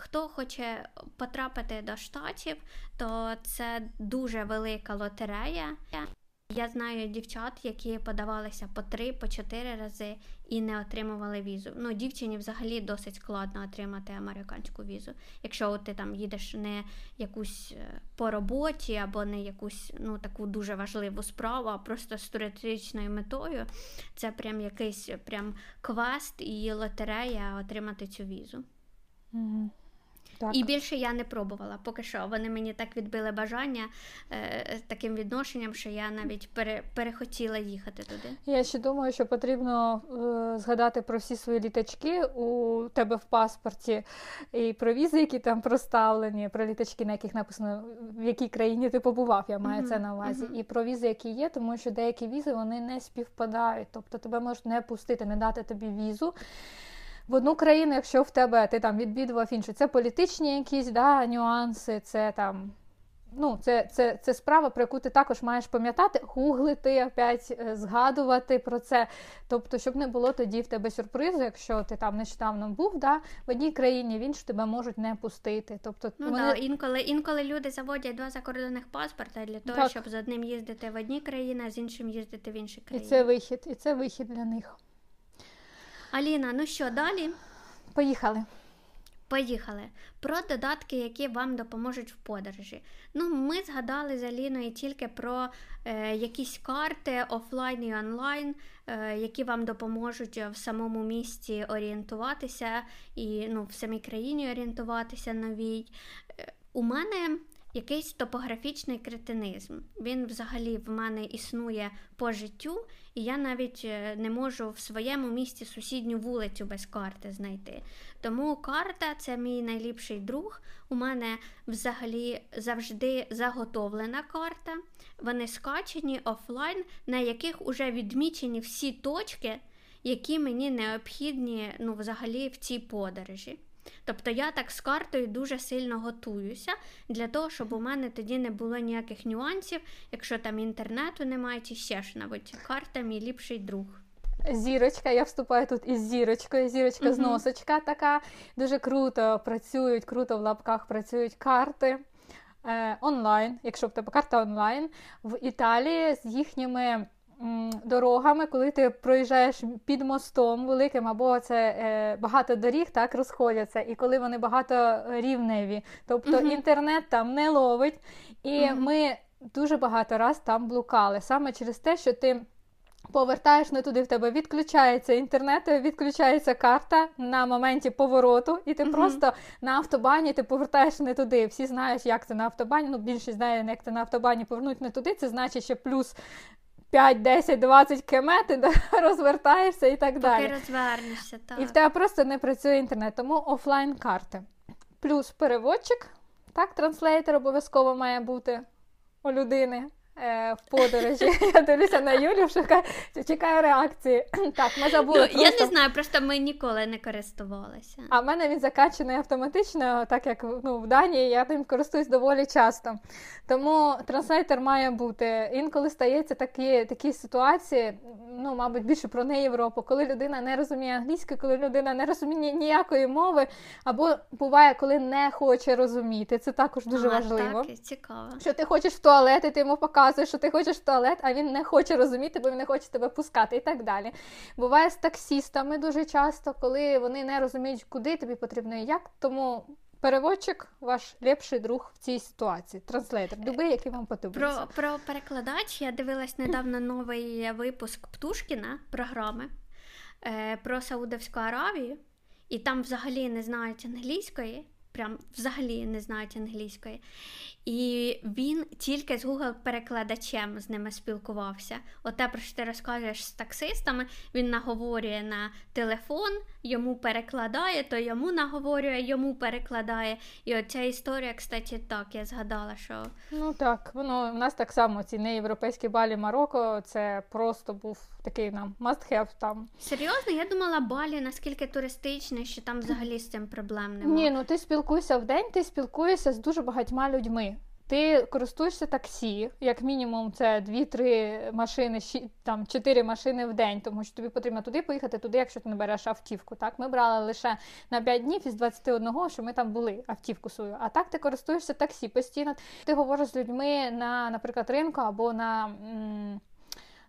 хто хоче потрапити до Штатів, то це дуже велика лотерея. Я знаю дівчат, які подавалися по 3-4 рази і не отримували візу. Ну, дівчині взагалі досить складно отримати американську візу. Якщо ти там їдеш не якусь по роботі або не якусь, ну, таку дуже важливу справу, а просто з туристичною метою, це прям якийсь прям квест і лотерея отримати цю візу. Mm-hmm. Так. І більше я не пробувала поки що. Вони мені так відбили бажання таким відношенням, що я навіть перехотіла їхати туди. Я ще думаю, що потрібно згадати про всі свої літачки у тебе в паспорті, і про візи, які там проставлені, про літачки, на яких написано, в якій країні ти побував, я маю це на увазі, і про візи, які є, тому що деякі візи, вони не співпадають, тобто тебе можуть не пустити, не дати тобі візу в одну країну, якщо в тебе ти там відвідував іншу. Це політичні якісь, да, нюанси, це там, ну, це справа, про яку ти також маєш пам'ятати, гуглити, опять згадувати про це. Тобто, щоб не було тоді в тебе сюрпризу, якщо ти там нещодавно був, да, в одній країні, в іншій тебе можуть не пустити. Тобто, ну, вони... да, інколи люди заводять два закордонних паспорта для того, так, щоб з одним їздити в одній країні, а з іншим їздити в іншій країні. І це вихід для них. Аліна, ну що, далі? Поїхали. Про додатки, які вам допоможуть в подорожі. Ну, ми згадали з Аліною тільки про якісь карти офлайн і онлайн, які вам допоможуть в самому місті орієнтуватися і, ну, в самій країні орієнтуватися новій. У мене якийсь топографічний кретинізм. Він взагалі в мене існує по життю, і я навіть не можу в своєму місті сусідню вулицю без карти знайти. Тому карта – це мій найліпший друг. У мене взагалі завжди заготовлена карта. Вони скачені офлайн, на яких уже відмічені всі точки, які мені необхідні, ну, взагалі в цій подорожі. Тобто я так з картою дуже сильно готуюся для того, щоб у мене тоді не було ніяких нюансів, якщо там інтернету немає чи ще ж, навіть карта – мій ліпший друг. Зірочка, я вступаю тут із зірочкою, зірочка-зносочка така. Дуже круто працюють, круто в лапках працюють карти онлайн, якщо в тебе карта онлайн, в Італії з їхніми дорогами, коли ти проїжджаєш під мостом великим, або це багато доріг, так, розходяться, і коли вони багато рівневі, тобто інтернет там не ловить, і ми дуже багато раз там блукали, саме через те, що ти повертаєш не туди, в тебе відключається інтернет, відключається карта на моменті повороту, і ти просто на автобані ти повертаєш не туди. Всі знають, як це на автобані, ну, більшість знає, як це на автобані повернуть не туди, це значить, що плюс 5, 10, 20 км, ти розвертаєшся і так далі. Поки розвернешся, так. І в тебе просто не працює інтернет, тому офлайн-карти. Плюс переводчик, так, транслейтер обов'язково має бути у людини в подорожі. Я дивлюся на Юлю, чекаю реакції. Так, ми забули. Ну, просто... Я не знаю, просто ми ніколи не користувалися. А в мене він закачаний автоматично, так як, ну, в Данії я тим користуюсь доволі часто. Тому транслейтер має бути. Інколи стається такі ситуації, ну, мабуть, більше про не Європу, коли людина не розуміє англійську, коли людина не розуміє ніякої мови, або буває, коли не хоче розуміти. Це також дуже важливо. Так, цікаво. Що ти хочеш в туалет, і ти йому показуєш, що ти хочеш в туалет, а він не хоче розуміти, бо він не хоче тебе пускати і так далі. Буває з таксістами дуже часто, коли вони не розуміють, куди тобі потрібно і як, тому переводчик – ваш ліпший друг в цій ситуації, транслейтер, любий, який вам подобається. Про перекладач я дивилась недавно новий випуск Птушкіна програми про Саудовську Аравію, і там взагалі не знають англійської, прям взагалі не знають англійської. І він тільки з Google-перекладачем з ними спілкувався. Оте, про що ти розказуєш з таксистами, він наговорює на телефон, йому перекладає, то йому наговорює, йому перекладає. І оця історія, кстати, так, я згадала, що... Ну так, воно в нас так само, ці неєвропейські Балі, Марокко, це просто був такий нам must-have там. Серйозно? Я думала, Балі наскільки туристичне, що там взагалі з цим проблем немає. Ні, ну ти спілкуєшся в день, ти спілкуєшся з дуже багатьма людьми. Ти користуєшся таксі, як мінімум це 2-3 машини, там 4 машини в день, тому що тобі потрібно туди поїхати, туди, якщо ти не береш автівку. Так? Ми брали лише на 5 днів із 21, що ми там були, автівку свою. А так ти користуєшся таксі постійно. Ти говориш з людьми на, наприклад, ринку або на...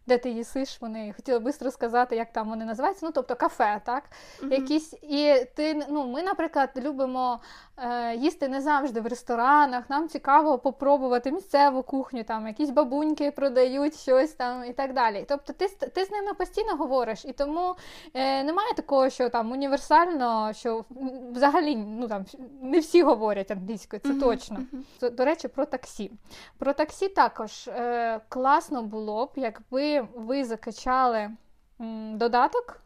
де ти їсиш, вони хотіли швидко сказати, як там вони називаються, ну, тобто кафе, так? Mm-hmm. Якісь, і ти, ну, ми, наприклад, любимо їсти не завжди в ресторанах, нам цікаво попробувати місцеву кухню, там, якісь бабуньки продають щось там і так далі. Тобто ти з ними постійно говориш, і тому немає такого, що там універсально, що взагалі, ну, там, не всі говорять англійською, це mm-hmm. точно. Mm-hmm. До речі, про таксі. Про таксі також класно було б, якби ви закачали додаток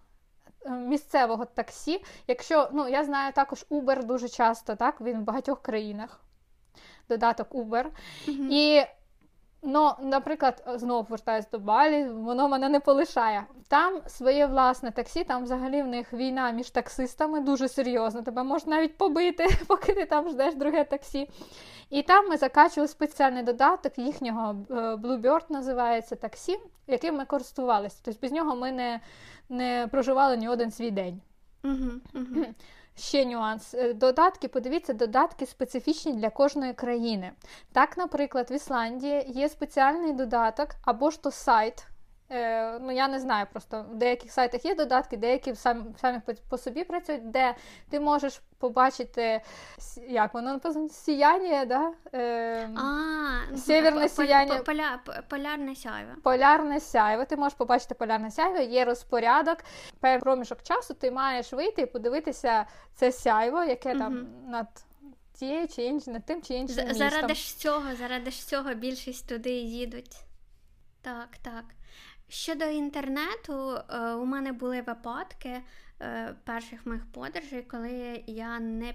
місцевого таксі. Якщо, ну, я знаю також Uber дуже часто, так, він в багатьох країнах. Додаток Uber. Mm-hmm. І, ну, наприклад, знову вертаюсь до Балі, воно мене не полишає. Там своє власне таксі, там взагалі в них війна між таксистами дуже серйозна. Тебе можна навіть побити, поки ти там ждеш друге таксі. І там ми закачували спеціальний додаток, їхнього Bluebird називається таксі, яким ми користувалися. Тобто без нього ми не проживали ні один свій день. Uh-huh, uh-huh. Ще нюанс. Додатки, подивіться, додатки специфічні для кожної країни. Так, наприклад, в Ісландії є спеціальний додаток, або ж то сайт, ну, я не знаю, просто в деяких сайтах є додатки, деякі самі по собі працюють, де ти можеш побачити, як воно написано, сіяння, да? Сєвєрне сіяння. Полярне сяйво. Полярне сяйво. Ти можеш побачити полярне сяйво, є розпорядок. Певний проміжок часу ти маєш вийти і подивитися це сяйво, яке угу. там над... чи інші, над тим чи іншим містом. Заради ж цього більшість туди їдуть. Так, так. Щодо інтернету, у мене були випадки перших моїх подорожей, коли я не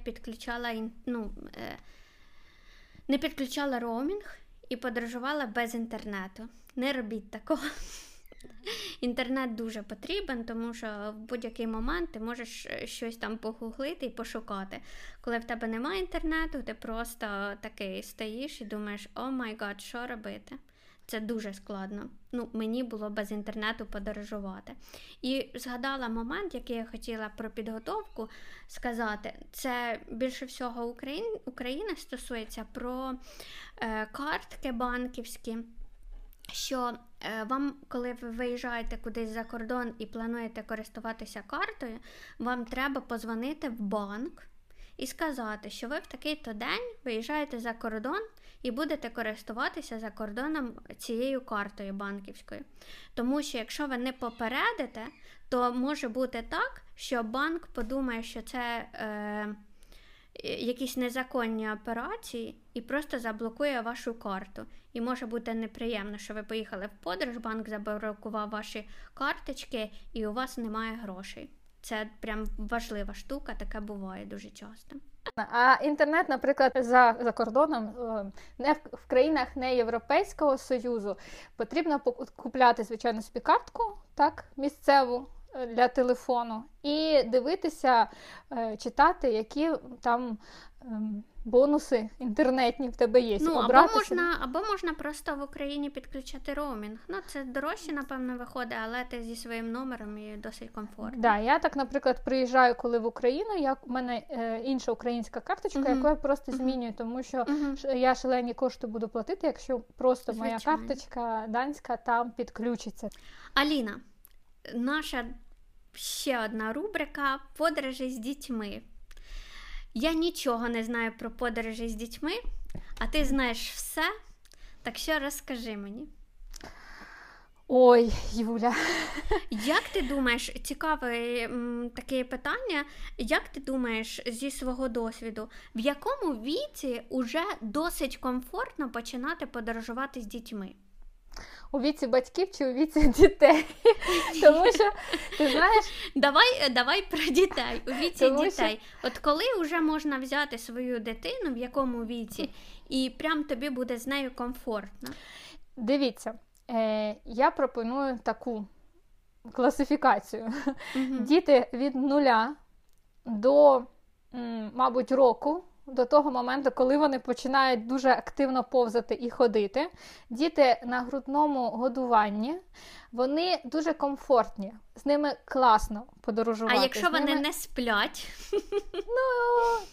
підключала роумінг і подорожувала без інтернету. Не робіть такого. Інтернет дуже потрібен, тому що в будь-який момент ти можеш щось там погуглити і пошукати. Коли в тебе немає інтернету, ти просто такий стоїш і думаєш, о май гад, що робити? Це дуже складно. Ну, мені було без інтернету подорожувати. І згадала момент, який я хотіла про підготовку сказати. Це більше всього Україна стосується про картки банківські, що вам, коли ви виїжджаєте кудись за кордон і плануєте користуватися картою, вам треба подзвонити в банк і сказати, що ви в такий-то день виїжджаєте за кордон і будете користуватися за кордоном цією картою банківською. Тому що якщо ви не попередите, то може бути так, що банк подумає, що це якісь незаконні операції і просто заблокує вашу карту. І може бути неприємно, що ви поїхали в подорож, банк заблокував ваші карточки і у вас немає грошей. Це прям важлива штука, таке буває дуже часто. А інтернет, наприклад, за кордоном, не в країнах не Європейського Союзу, потрібно купляти, звичайно, собі картку, так, місцеву для телефону, і дивитися, читати, які там бонуси інтернетні в тебе є. Ну, або можна просто в Україні підключати роумінг. Ну, це дорожче, напевно, виходить, але ти зі своїм номером і досить комфортно. Да, я так, наприклад, приїжджаю, коли в Україну, у мене інша українська карточка, uh-huh. яку я просто uh-huh. змінюю, тому що uh-huh. я шалені кошти буду платити, якщо просто звичайно. Моя карточка данська там підключиться. Аліна, наша ще одна рубрика «Подорожі з дітьми». Я нічого не знаю про подорожі з дітьми, а ти знаєш все, так що розкажи мені. Ой, Юля. Як ти думаєш, цікаве таке питання, як ти думаєш зі свого досвіду, в якому віці уже досить комфортно починати подорожувати з дітьми? У віці батьків чи у віці дітей? Тому що, ти знаєш... Давай про дітей, у віці дітей. Що... От коли вже можна взяти свою дитину, в якому віці, і прям тобі буде з нею комфортно? Дивіться, я пропоную таку класифікацію. Угу. Діти від 0 до, мабуть, року, до того моменту, коли вони починають дуже активно повзати і ходити. Діти на грудному годуванні, вони дуже комфортні, з ними класно подорожувати. А якщо вони не сплять? Ну,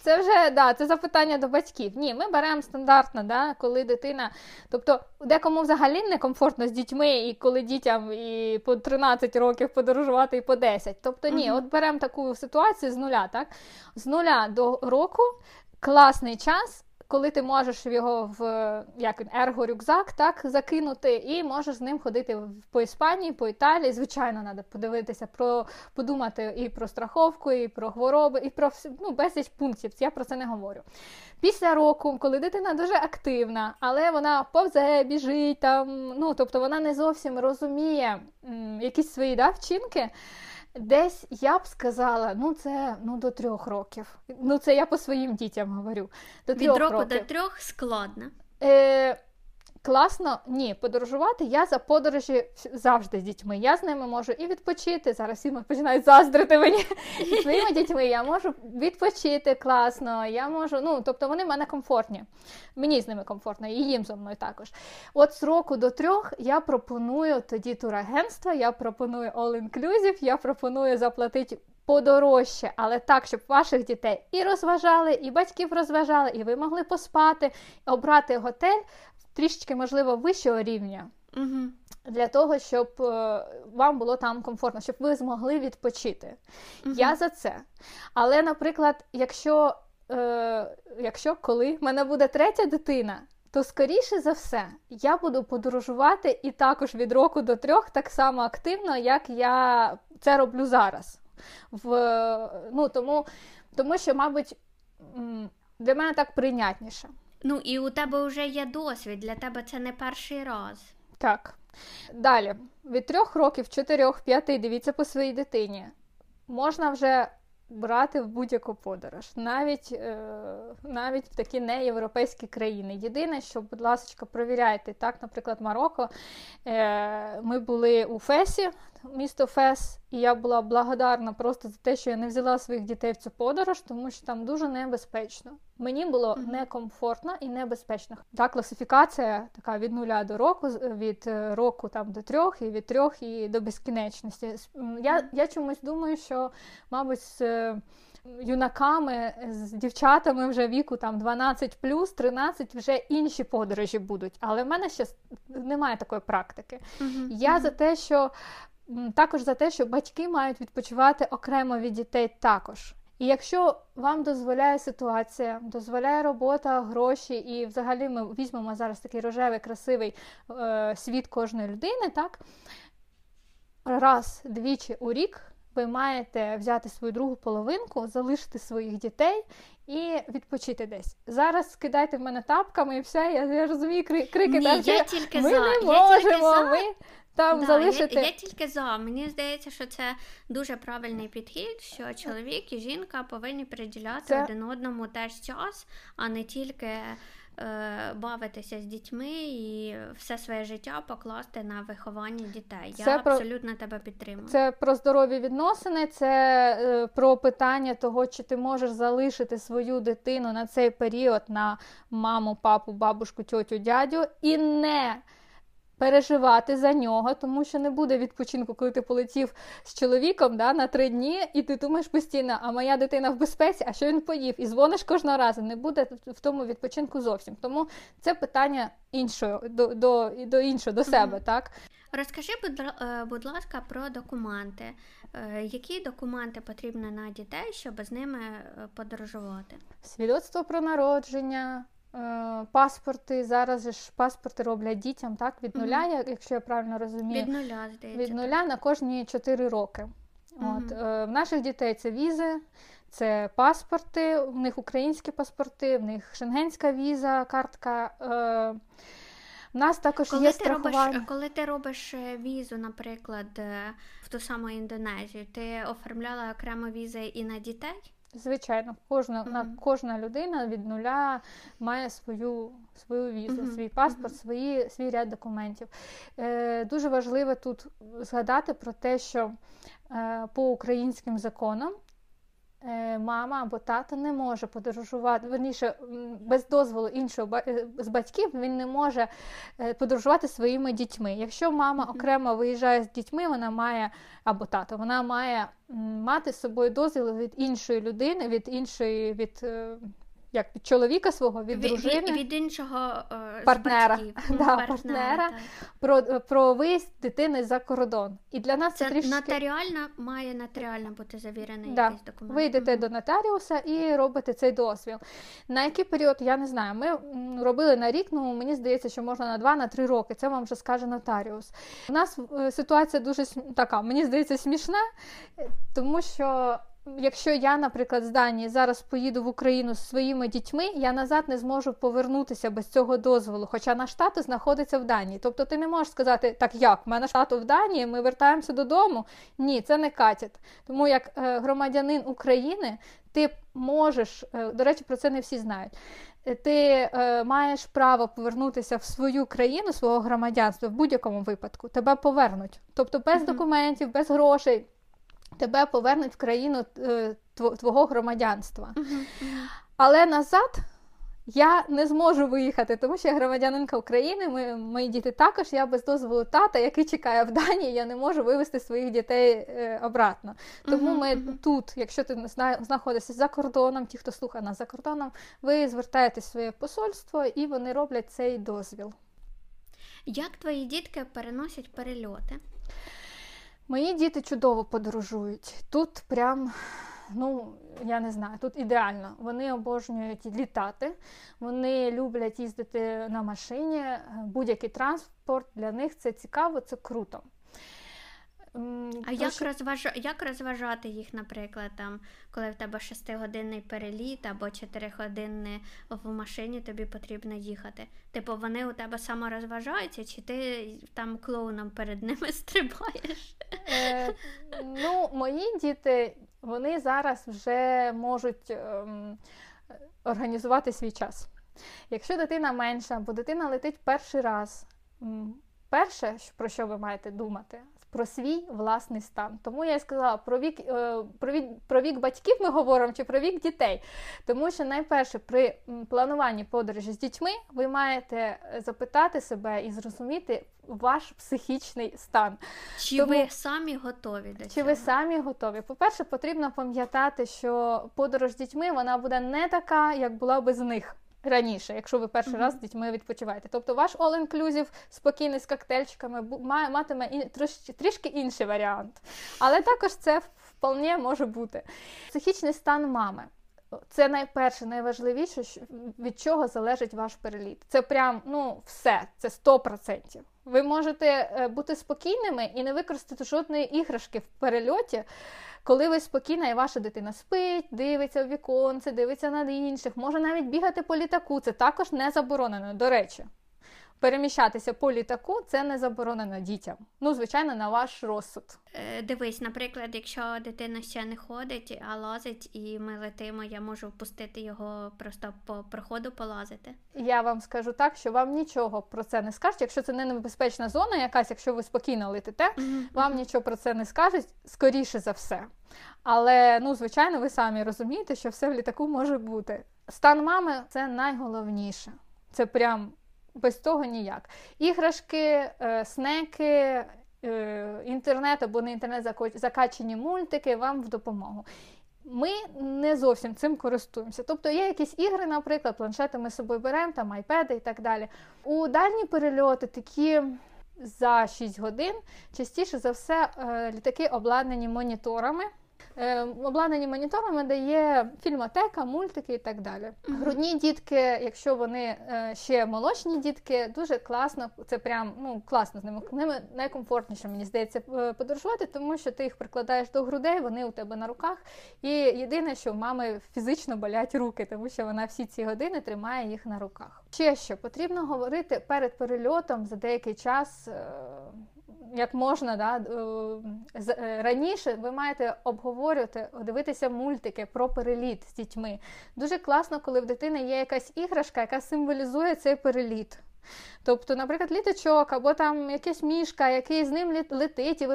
це вже, да, це запитання до батьків. Ні, ми беремо стандартно, да, коли дитина, тобто декому взагалі не комфортно з дітьми, і коли дітям і по 13 років подорожувати, і по 10. Тобто ні, от беремо таку ситуацію з нуля, так? З нуля до року класний час, коли ти можеш його в ерго-рюкзак, так, закинути, і можеш з ним ходити по Іспанії, по Італії. Звичайно, треба подивитися, подумати і про страховку, і про хвороби, і про безліч пунктів, я про це не говорю. Після року, коли дитина дуже активна, але вона повзе, біжить, там, тобто вона не зовсім розуміє якісь свої вчинки, десь, я б сказала, це до 3 років. Це я по своїм дітям говорю. Від року до 3 складно. Класно, ні, подорожувати. Я за подорожі завжди з дітьми. Я з ними можу і відпочити. Зараз всі починають заздрити мені. Зі своїми дітьми я можу відпочити класно. Я можу, тобто вони в мене комфортні. Мені з ними комфортно, і їм зо мною також. От з року до 3 я пропоную тоді турагентства, я пропоную all-inclusive, я пропоную заплатити подорожче, але так, щоб ваших дітей і розважали, і батьків розважали, і ви могли поспати, обрати готель трішечки, можливо, вищого рівня, для того, щоб вам було там комфортно, щоб ви змогли відпочити. Я за це. Але, наприклад, коли в мене буде 3 дитина, то, скоріше за все, я буду подорожувати і також від року до 3 так само активно, як я це роблю зараз. Тому що, мабуть, для мене так прийнятніше. І у тебе вже є досвід, для тебе це не перший раз. Так. Далі. Від 3 років, 4, 5, дивіться по своїй дитині, можна вже брати в будь-яку подорож, навіть в такі неєвропейські країни. Єдине, що, будь ласка, перевіряйте, так, наприклад, Марокко. Ми були у Фесі, місто Фес, і я була благодарна просто за те, що я не взяла своїх дітей в цю подорож, тому що там дуже небезпечно. Мені було некомфортно і небезпечно. Та класифікація така від 0 до року, від року там до 3, і від 3 і до безкінечності. Я чомусь думаю, що, мабуть, з юнаками, з дівчатами вже віку там 12+, 13 вже інші подорожі будуть. Але в мене ще немає такої практики. Також за те, що батьки мають відпочивати окремо від дітей також. І якщо вам дозволяє ситуація, дозволяє робота, гроші, і взагалі ми візьмемо зараз такий рожевий, красивий світ кожної людини, так? 1-2 у рік ви маєте взяти свою другу половинку, залишити своїх дітей і відпочити десь. Зараз кидайте в мене тапками і все, я розумію, крики. Я тільки за. Мені здається, що це дуже правильний підхід, що чоловік і жінка повинні приділяти один одному теж час, а не тільки бавитися з дітьми і все своє життя покласти на виховання дітей. Я абсолютно тебе підтримую. Це про здорові відносини, це про питання того, чи ти можеш залишити свою дитину на цей період на маму, папу, бабушку, тьотю, дядю і не переживати за нього, тому що не буде відпочинку, коли ти полетів з чоловіком на 3 дні, і ти думаєш постійно, а моя дитина в безпеці, а що він поїв? І дзвониш кожного разу, не буде в тому відпочинку зовсім. Тому це питання до себе, так? Розкажи, будь ласка, про документи. Які документи потрібні на дітей, щоб з ними подорожувати? Свідоцтво про народження, паспорти. Зараз же ж паспорти роблять дітям, так, від 0, якщо я правильно розумію. Від нуля на кожні 4 роки. От, в наших дітей це візи, це паспорти, в них українські паспорти, в них шенгенська віза, картка. У нас також є страхування. Коли ти робиш візу, наприклад, в ту саму Індонезію, ти оформляла окремо візи і на дітей? Звичайно, кожна людина від 0 має свою візу, свій паспорт, свій ряд документів. Дуже важливо тут згадати про те, що по українським законам мама або тато не може подорожувати, верніше, без дозволу іншого з батьків він не може подорожувати своїми дітьми. Якщо мама окремо виїжджає з дітьми, вона має, або тато, вона має мати з собою дозвіл від іншої людини, від іншої, від чоловіка свого, від дружини, від іншого партнера, про виїзд дитини за кордон. І для нас це трішки... нотаріально бути завірений якийсь документ. Ви йдете до нотаріуса і робите цей дозвіл. На який період, я не знаю. Ми робили на рік, ну мені здається, що можна на 2-3 роки. Це вам вже скаже нотаріус. У нас ситуація дуже така, мені здається, смішна, тому що якщо я, наприклад, з Данії зараз поїду в Україну з своїми дітьми, я назад не зможу повернутися без цього дозволу, хоча наш тато знаходиться в Данії. Тобто ти не можеш сказати, так як, в мене тато в Данії, ми вертаємося додому. Ні, це не катить. Тому як громадянин України ти можеш, до речі, про це не всі знають, ти маєш право повернутися в свою країну, свого громадянства в будь-якому випадку. Тебе повернуть. Тобто без документів, без грошей. Тебе повернуть в країну твого громадянства. Але назад я не зможу виїхати, тому що я громадянинка України, мої діти також, я без дозволу тата, який чекає в Данії, я не можу вивезти своїх дітей обратно. Тому ми тут, якщо ти знаходишся за кордоном, ті, хто слухає нас за кордоном, ви звертаєтесь в своє посольство і вони роблять цей дозвіл. Як твої дітки переносять перельоти? Мої діти чудово подорожують. Тут прям, я не знаю, тут ідеально. Вони обожнюють літати, вони люблять їздити на машині, будь-який транспорт для них це цікаво, це круто. А як розважати їх, наприклад, там, коли в тебе 6-годинний переліт або 4-годинний в машині тобі потрібно їхати? Типу, вони у тебе саморозважаються, чи ти там клоуном перед ними стрибаєш? Мої діти, вони зараз вже можуть організувати свій час. Якщо дитина менша, бо дитина летить перший раз, перше, про що ви маєте думати? Про свій власний стан. Тому я й сказала, про вік батьків ми говоримо, чи про вік дітей. Тому що найперше, при плануванні подорожі з дітьми, ви маєте запитати себе і зрозуміти ваш психічний стан. Ви самі готові до цього? Чи ви самі готові? По-перше, потрібно пам'ятати, що подорож з дітьми, вона буде не така, як була без них раніше, якщо ви перший раз з дітьми відпочиваєте. Тобто ваш all-inclusive, спокійний з коктейльчиками, матиме трішки інший варіант. Але також це вполне може бути. Психічний стан мами. Це найперше, найважливіше, від чого залежить ваш переліт. Це прям, все, це 100%. Ви можете бути спокійними і не використати жодної іграшки в перельоті, коли ви спокійна і ваша дитина спить, дивиться в віконце, дивиться на інших, може навіть бігати по літаку, це також не заборонено, до речі. Переміщатися по літаку – це не заборонено дітям. Звичайно, на ваш розсуд. Дивись, наприклад, якщо дитина ще не ходить, а лазить, і ми летимо, я можу пустити його просто по проходу полазити? Я вам скажу так, що вам нічого про це не скажуть. Якщо це не небезпечна зона якась, якщо ви спокійно летите, вам нічого про це не скажуть, скоріше за все. Але, звичайно, ви самі розумієте, що все в літаку може бути. Стан мами – це найголовніше. Це прям... без того ніяк. Іграшки, снеки, інтернет або не інтернет, закачені мультики вам в допомогу. Ми не зовсім цим користуємося. Тобто є якісь ігри, наприклад, планшети ми з собою беремо, там айпеди і так далі. У дальні перельоти такі за 6 годин частіше за все літаки обладнані моніторами. Обладнані моніторами дає фільмотека, мультики і так далі. Грудні дітки, якщо вони ще молочні дітки, дуже класно, це прям, класно з ними, найкомфортніше, мені здається, подорожувати, тому що ти їх прикладаєш до грудей, вони у тебе на руках, і єдине, що в мами фізично болять руки, тому що вона всі ці години тримає їх на руках. Ще що, потрібно говорити перед перельотом за деякий час, як можна, раніше ви маєте обговорювати, дивитися мультики про переліт з дітьми. Дуже класно, коли в дитини є якась іграшка, яка символізує цей переліт. Тобто, наприклад, літачок або там якась мішка, який з ним летить, і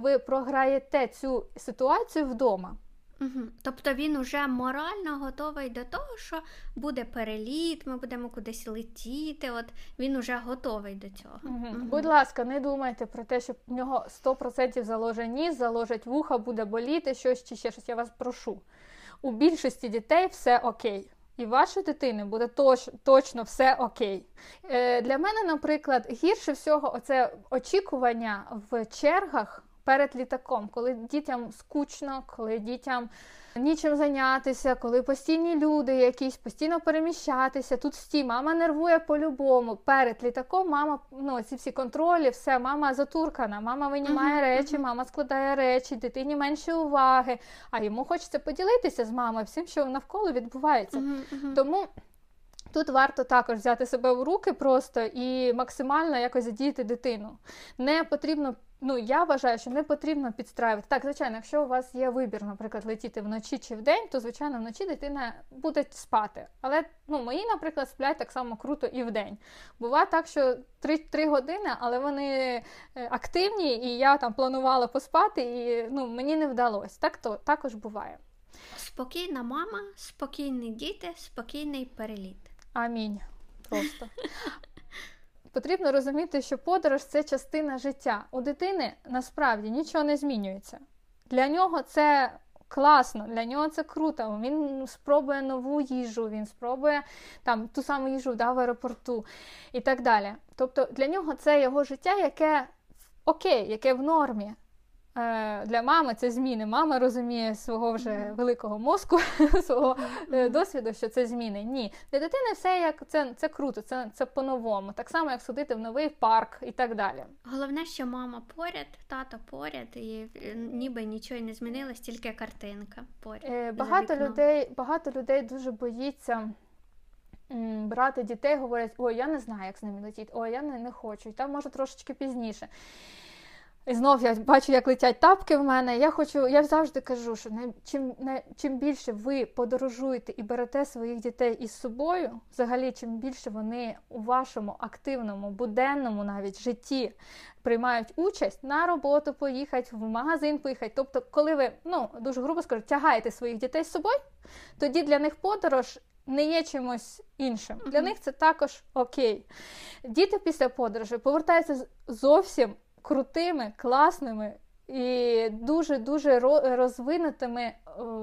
ви програєте цю ситуацію вдома. Угу. Тобто він уже морально готовий до того, що буде переліт, ми будемо кудись летіти, от він уже готовий до цього. Угу. Угу. Будь ласка, не думайте про те, що в нього 100% заложить ніс, заложить вуха, буде боліти, щось чи ще щось, я вас прошу. У більшості дітей все окей. І вашої дитини буде точно все окей. Для мене, наприклад, гірше всього оце очікування в чергах перед літаком, коли дітям скучно, коли дітям нічим зайнятися, коли постійні люди якісь, постійно переміщатися, тут всі, мама нервує по-любому, перед літаком мама, ну, ці всі контролі, все, мама затуркана, мама винімає речі, мама складає речі, дитині менше уваги, а йому хочеться поділитися з мамою всім, що навколо відбувається. Тому тут варто також взяти себе в руки просто і максимально якось задіяти дитину. Не потрібно, ну, я вважаю, що не потрібно підстраювати. Так, звичайно, якщо у вас є вибір, наприклад, летіти вночі чи вдень, то, звичайно, вночі дитина буде спати. Але, ну, мої, наприклад, сплять так само круто і вдень. Буває так, що 3 години, але вони активні, і я там планувала поспати, і, ну, мені не вдалося. Так то також буває. Спокійна мама, спокійні діти, спокійний переліт. Амінь. Просто. Потрібно розуміти, що подорож – це частина життя. У дитини, насправді, нічого не змінюється. Для нього це класно, для нього це круто. Він спробує нову їжу, він спробує там ту саму їжу, да, в аеропорту і так далі. Тобто для нього це його життя, яке окей, яке в нормі. Для мами це зміни. Мама розуміє свого вже великого мозку, свого досвіду, що це зміни. Ні. Для дитини все як це круто, це по-новому. Так само, як сходити в новий парк і так далі. Головне, що мама поряд, тато поряд, і ніби нічого не змінилось, тільки картинка поряд. Багато людей дуже боїться брати дітей, говорять, ой, я не знаю, як з ними летіти, ой, я не хочу, і там може трошечки пізніше. І знов я бачу, як летять тапки в мене. Я завжди кажу, що чим більше ви подорожуєте і берете своїх дітей із собою, взагалі, чим більше вони у вашому активному, буденному навіть житті приймають участь, на роботу поїхати, в магазин поїхати. Тобто, коли ви, ну, дуже грубо скажу, тягаєте своїх дітей з собою, тоді для них подорож не є чимось іншим. Для них це також окей. Діти після подорожі повертаються зовсім крутими, класними і дуже-дуже розвинутими.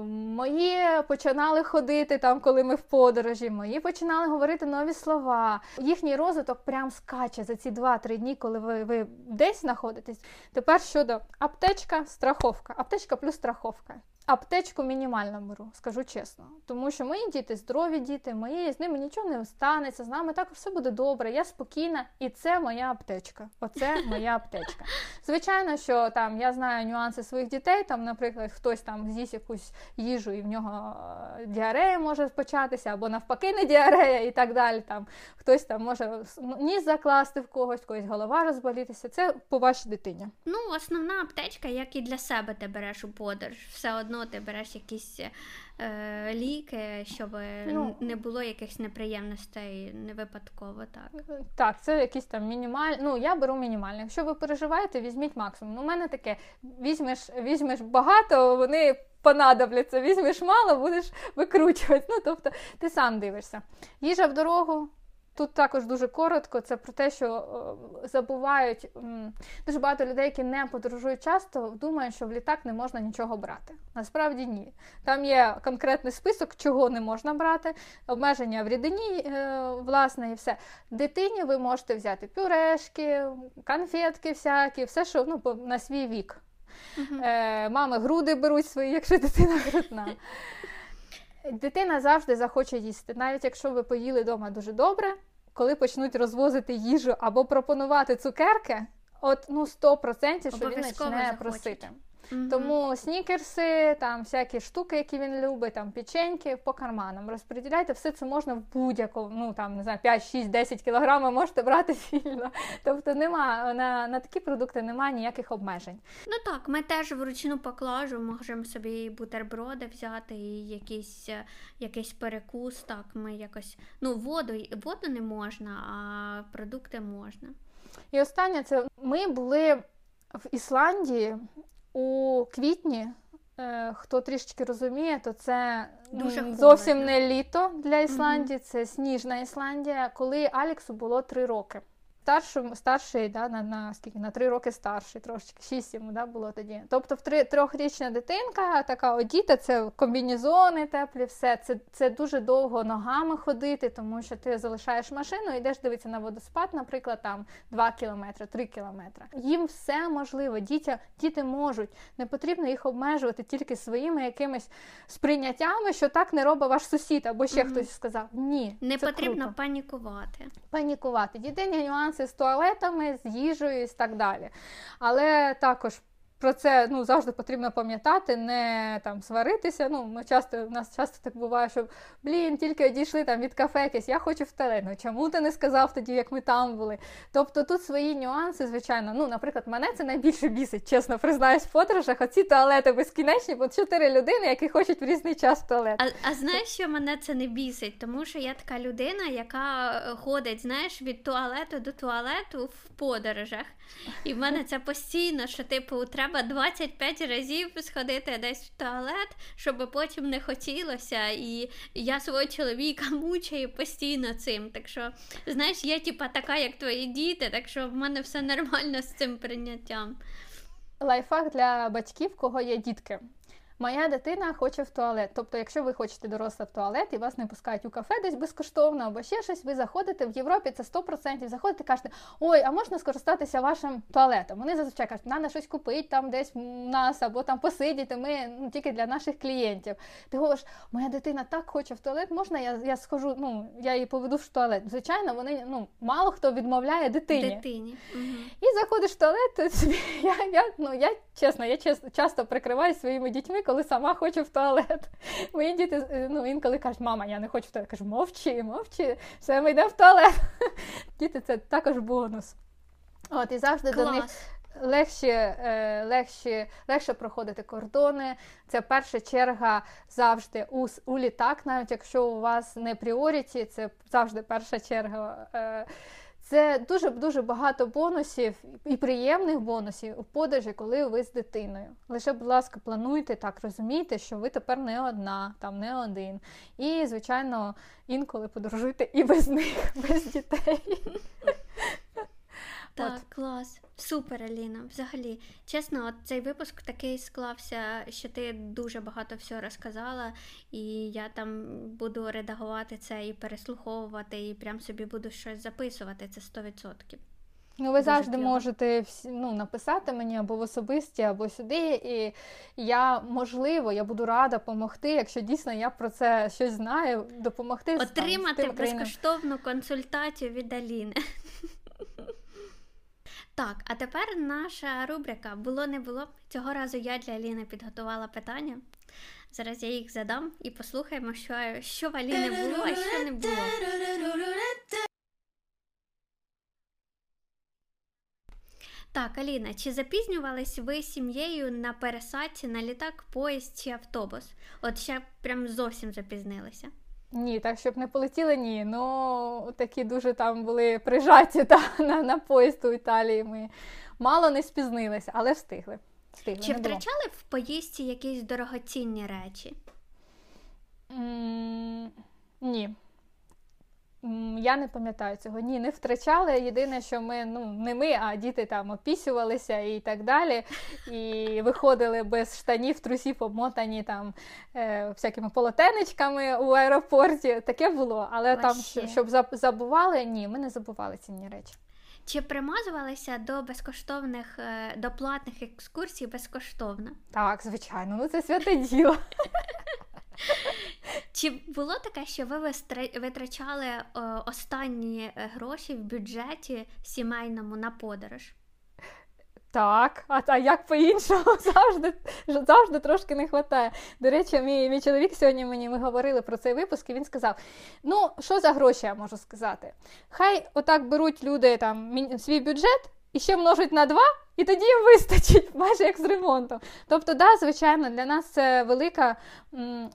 Мої починали ходити там, коли ми в подорожі, мої починали говорити нові слова. Їхній розвиток прям скаче за ці 2-3 дні, коли ви десь знаходитесь. Тепер щодо аптечка, страховка. Аптечка плюс страховка. Аптечку мінімально беру, скажу чесно. Тому що мої діти здорові діти, з ними нічого не станеться, з нами також все буде добре, я спокійна, і це моя аптечка. Оце моя аптечка. Звичайно, що там я знаю нюанси своїх дітей, там, наприклад, хтось там з'їсть якусь їжу і в нього діарея може початися, або навпаки не діарея і так далі. Там, хтось там може ніс закласти в когось голова розболітися. Це по вашій дитині. Ну, основна аптечка, як і для себе ти береш у подорож, все одно. Ти береш якісь ліки, щоб не було якихось неприємностей, не випадково, так? Так, це якісь там мінімальні, я беру мінімальні. Якщо ви переживаєте, візьміть максимум. У мене таке, візьмеш багато, вони понадобляться, візьмеш мало, будеш викручувати. Тобто ти сам дивишся. Їжа в дорогу. Тут також дуже коротко, це про те, що забувають, дуже багато людей, які не подорожують часто, думають, що в літак не можна нічого брати. Насправді ні. Там є конкретний список, чого не можна брати, обмеження в рідині, власне, і все. Дитині ви можете взяти пюрешки, конфетки всякі, все, що на свій вік. Мами груди беруть свої, якщо дитина грудна. Дитина завжди захоче їсти, навіть якщо ви поїли вдома дуже добре, коли почнуть розвозити їжу або пропонувати цукерки, 100%, що він почне просити. Угу. Тому снікерси, там всякі штуки, які він любить, там печеньки по карманам розподіляйте, все це можна в будь-якому, 5-6-10 кілограмів можете брати вільно. Тобто нема, на такі продукти немає ніяких обмежень. Ну так, ми теж вручну поклажу, можемо собі і бутерброди взяти, і якийсь перекус, так, ми якось, воду не можна, а продукти можна. І останнє, це ми були в Ісландії у квітні хто трішечки розуміє, то це дуже зовсім холодно. Не літо для Ісландії, це сніжна Ісландія. Коли Аліксу було 3 роки. Старший, да, на 3 роки старший, трошечки, 6 йому було тоді. Тобто 3-річна дитинка, така одіта, це комбінезони теплі, все. Це дуже довго ногами ходити, тому що ти залишаєш машину, йдеш дивитися на водоспад, наприклад, там 2 кілометри, 3 кілометри. Їм все можливо, діти можуть. Не потрібно їх обмежувати тільки своїми якимись сприйняттями, що так не робить ваш сусід, або ще хтось сказав. Ні, не потрібно круто. Панікувати. Єдині нюанси з туалетами, з їжею і так далі. Але також про це завжди потрібно пам'ятати, не там сваритися. У нас часто так буває, що тільки одійшли там від кафе якесь, я хочу в туалет. Чому ти не сказав тоді, як ми там були? Тобто тут свої нюанси, звичайно. Наприклад, мене це найбільше бісить, чесно признаюсь, в подорожах. Оці туалети безкінечні, бо 4 людини, які хочуть в різний час в туалет. А знаєш, що мене це не бісить? Тому що я така людина, яка ходить, від туалету до туалету в подорожах. І в мене це постійно, що треба 25 разів сходити десь в туалет, щоб потім не хотілося, і я свого чоловіка мучаю постійно цим, так що, я така, як твої діти, так що в мене все нормально з цим прийняттям. Лайфхак для батьків, кого є дітки. Моя дитина хоче в туалет. Тобто, якщо ви хочете доросла в туалет і вас не пускають у кафе десь безкоштовно або ще щось, ви заходите, в Європі це 100%, заходите, кажете, а можна скористатися вашим туалетом? Вони зазвичай кажуть, треба щось купити там десь в нас, або там посидіти, ми тільки для наших клієнтів. Ти говориш, моя дитина так хоче в туалет, можна я схожу, я її поведу в туалет? Звичайно, вони, мало хто відмовляє дитині. Угу. І заходиш в туалет, я часто прикриваюсь своїми дітьми, коли сама хочу в туалет. Мої діти інколи кажуть, мама, я не хочу в туалет. Я кажу, мовчи, все, ми йдемо в туалет. Діти, це також бонус. І завжди клас. До них легше проходити кордони. Це перша черга завжди у літак, навіть якщо у вас не пріоріті, це завжди перша черга. Це дуже-дуже багато бонусів і приємних бонусів у подорожі, коли ви з дитиною. Лише, будь ласка, плануйте так, розумійте, що ви тепер не одна, там не один. І, звичайно, інколи подорожуйте і без них, без дітей. Так, клас. Супер, Аліна. Взагалі, чесно, цей випуск такий склався, що ти дуже багато всього розказала, і я там буду редагувати це і переслуховувати, і прям собі буду щось записувати, це 100%. Ви завжди можете написати мені або в особисті, або сюди, і я буду рада допомогти, якщо дійсно я про це щось знаю, допомогти. Отримати безкоштовну консультацію від Аліни. Так, а тепер наша рубрика «Було-не було». Цього разу я для Аліни підготувала питання. Зараз я їх задам і послухаємо, що в Аліни було, а що не було. Так, Аліна, чи запізнювались ви з сім'єю на пересадці на літак, поїзд чи автобус? От ще прям зовсім запізнилися. Ні, так, щоб не полетіли, ні. Такі дуже там були прижаті на поїзд у Італії. Ми мало не спізнилися, але встигли. Чи втрачали в поїздці якісь дорогоцінні речі? Ні. Я не пам'ятаю цього. Ні, не втрачали. Єдине, що ми, не ми, а діти там опісювалися і так далі. І виходили без штанів, трусів, обмотані там всякими полотенечками у аеропорті. Таке було. Але там, щоб забували, ні, ми не забували цінні речі. Чи примазувалися до безкоштовних, до платних екскурсій безкоштовно? Так, звичайно. Це святе діло. Чи було таке, що ви витрачали останні гроші в бюджеті сімейному на подорож? Так, а як по-іншому, завжди трошки не вистачає. До речі, мій чоловік сьогодні ми говорили про цей випуск, і він сказав, що за гроші я можу сказати? Хай отак беруть люди там свій бюджет, і ще множить на 2, і тоді їм вистачить, майже як з ремонтом. Тобто, да, звичайно, для нас це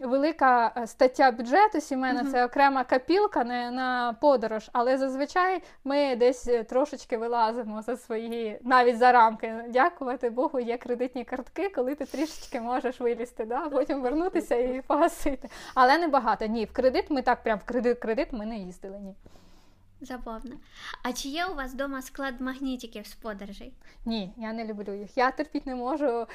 велика стаття бюджету сімейна, це окрема копілка на подорож, але зазвичай ми десь трошечки вилазимо за свої, навіть за рамки. Дякувати Богу, є кредитні картки, коли ти трішечки можеш вилізти, да, потім вернутися і погасити. Але не багато. Ні, в кредит ми так, прям в кредит ми не їздили, ні. Забавно. А чи є у вас вдома склад магнітиків з подорожей? Ні, я не люблю їх. Я терпіть не можу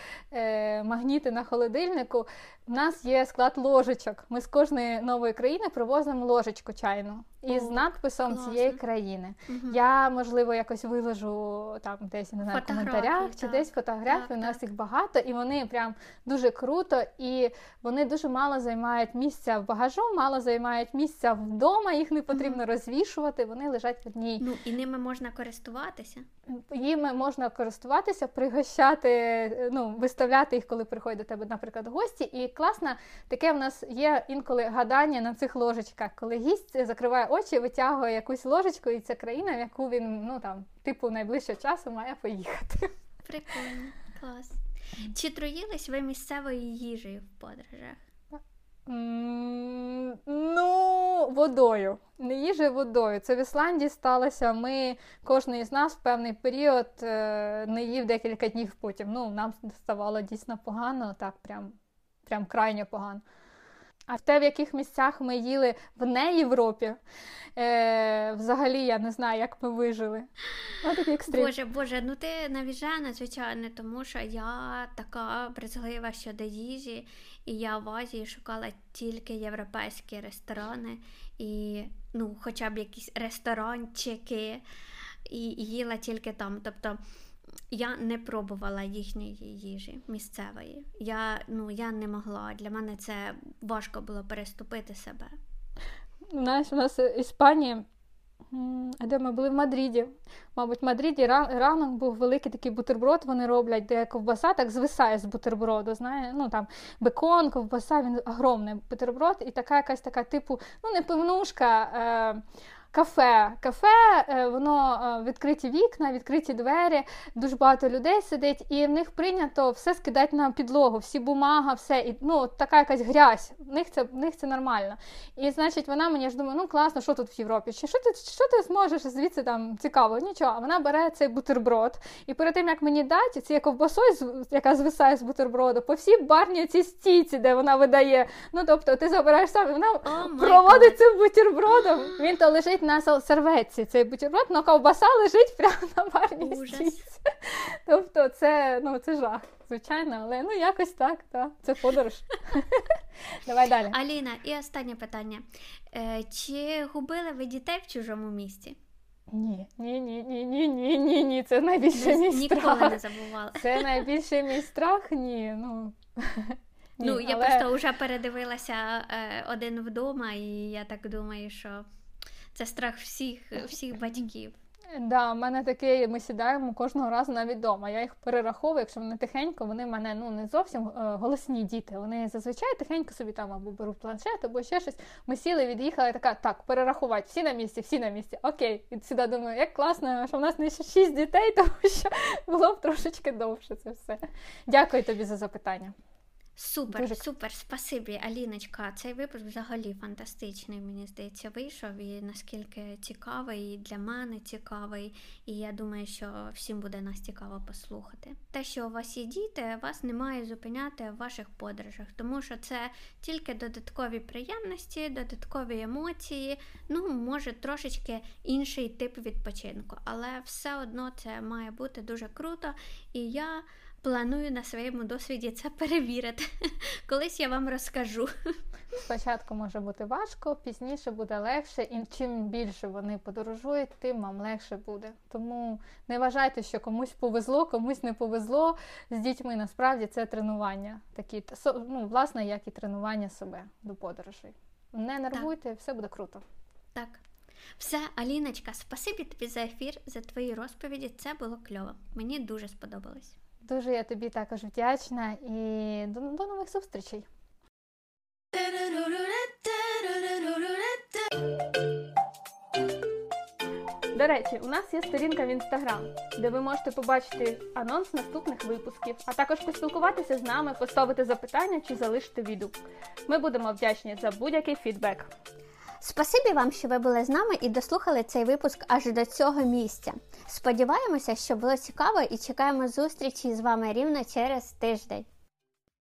магніти на холодильнику. У нас є склад ложечок. Ми з кожної нової країни привозимо ложечку чайну із надписом цієї країни. Угу. Я, можливо, якось виложу там десь, не знаю, в коментарях чи десь фотографії. Так, у нас їх багато, і вони прям дуже круто, і вони дуже мало займають місця в багажу, мало займають місця вдома, їх не потрібно розвішувати. Вони лежать в одній. Ну, і ними можна користуватися? Їми можна користуватися, пригощати, ну, виставляти їх, коли приходять до тебе, наприклад, гості. І класно, таке в нас є інколи гадання на цих ложечках, коли гість закриває очі, витягує якусь ложечку, і це країна, в яку він, ну, там, типу, найближчого часу має поїхати. Прикольно, клас. Чи труїлись ви місцевою їжею в подорожах? Ну, водою. Не їжею, водою. Це в Ісландії сталося. Ми, кожен із нас в певний період не їв декілька днів потім. Ну, нам ставало дійсно погано, так, прям крайньо погано. А в те, в яких місцях ми їли в не Європі, взагалі я не знаю, як ми вижили. Ось такий екстрим. Боже, ну ти навіжена, звичайно, тому що я така брезглива щодо їжі, і я в Азії шукала тільки європейські ресторани, і, ну, хоча б якісь ресторанчики, і їла тільки там, тобто... Я не пробувала їхньої їжі місцевої. Я не могла. Для мене це важко було переступити себе. Знаєш, у нас в Іспанії, де ми були в Мадриді. Мабуть, в Мадриді ранок був великий такий бутерброд, вони роблять, де ковбаса так звисає з бутерброду, знає, ну там бекон, ковбаса, він огромний бутерброд, і така якась така типу, ну не пивнушка, Кафе, воно відкриті вікна, відкриті двері, дуже багато людей сидить, і в них прийнято все скидати на підлогу, всі бумага, все, і, ну, така якась грязь, в них це нормально. І, значить, вона мені, я ж думаю, ну, класно, що тут в Європі, що ти зможеш звідси там цікаво, нічого. А вона бере цей бутерброд, і перед тим, як мені дати, цією ковбасою, яка звисає з бутерброду, по всій барні цій стійці, де вона видає, ну, тобто, ти забираєш сам, і вона проводить цим бутербродом, він то лежить на серветці цей бутерброд, але ковбаса лежить прямо на барній стійці. Тобто це, ну, це жах, звичайно, але, ну, якось так, так. Це подорож. Давай далі. Аліна, і останнє питання. Чи губили ви дітей в чужому місті? Ні, це найбільший мій страх. Ніколи не забувала. Це найбільший мій страх, ні, ну... Ну, я просто вже передивилася один вдома, і я так думаю, що це страх всіх батьків. Да, в мене такий, ми сідаємо кожного разу навіть вдома. Я їх перераховую, якщо вони тихенько, вони в мене, ну, не зовсім голосні діти. Вони зазвичай тихенько собі там або беруть планшет, або ще щось. Ми сіли, від'їхали, така, так, перерахувати, всі на місці, окей. І сюди думаю, як класно, що в нас не ще 6 дітей, тому що було б трошечки довше це все. Дякую тобі за запитання. Супер, дуже... супер, спасибі, Аліночка. Цей випуск взагалі фантастичний, мені здається, вийшов, і наскільки цікавий, і для мене цікавий, і я думаю, що всім буде нас цікаво послухати. Те, що у вас є діти, вас не має зупиняти в ваших подорожах, тому що це тільки додаткові приємності, додаткові емоції, ну, може, трошечки інший тип відпочинку, але все одно це має бути дуже круто, і я... планую на своєму досвіді це перевірити. Колись я вам розкажу. Спочатку може бути важко, пізніше буде легше. І чим більше вони подорожують, тим вам легше буде. Тому не вважайте, що комусь повезло, комусь не повезло. З дітьми насправді це тренування. Такі, ну, власне, як і тренування себе до подорожей. Не нервуйте, так. Все буде круто. Так. Все, Аліночка, спасибі тобі за ефір, за твої розповіді. Це було кльово. Мені дуже сподобалось. Дуже я тобі також вдячна і до нових зустрічей. До речі, у нас є сторінка в Instagram, де ви можете побачити анонс наступних випусків, а також поспілкуватися з нами, поставити запитання чи залишити відгук. Ми будемо вдячні за будь-який фідбек. Спасибі вам, що ви були з нами і дослухали цей випуск аж до цього місця. Сподіваємося, що було цікаво і чекаємо зустрічі з вами рівно через тиждень.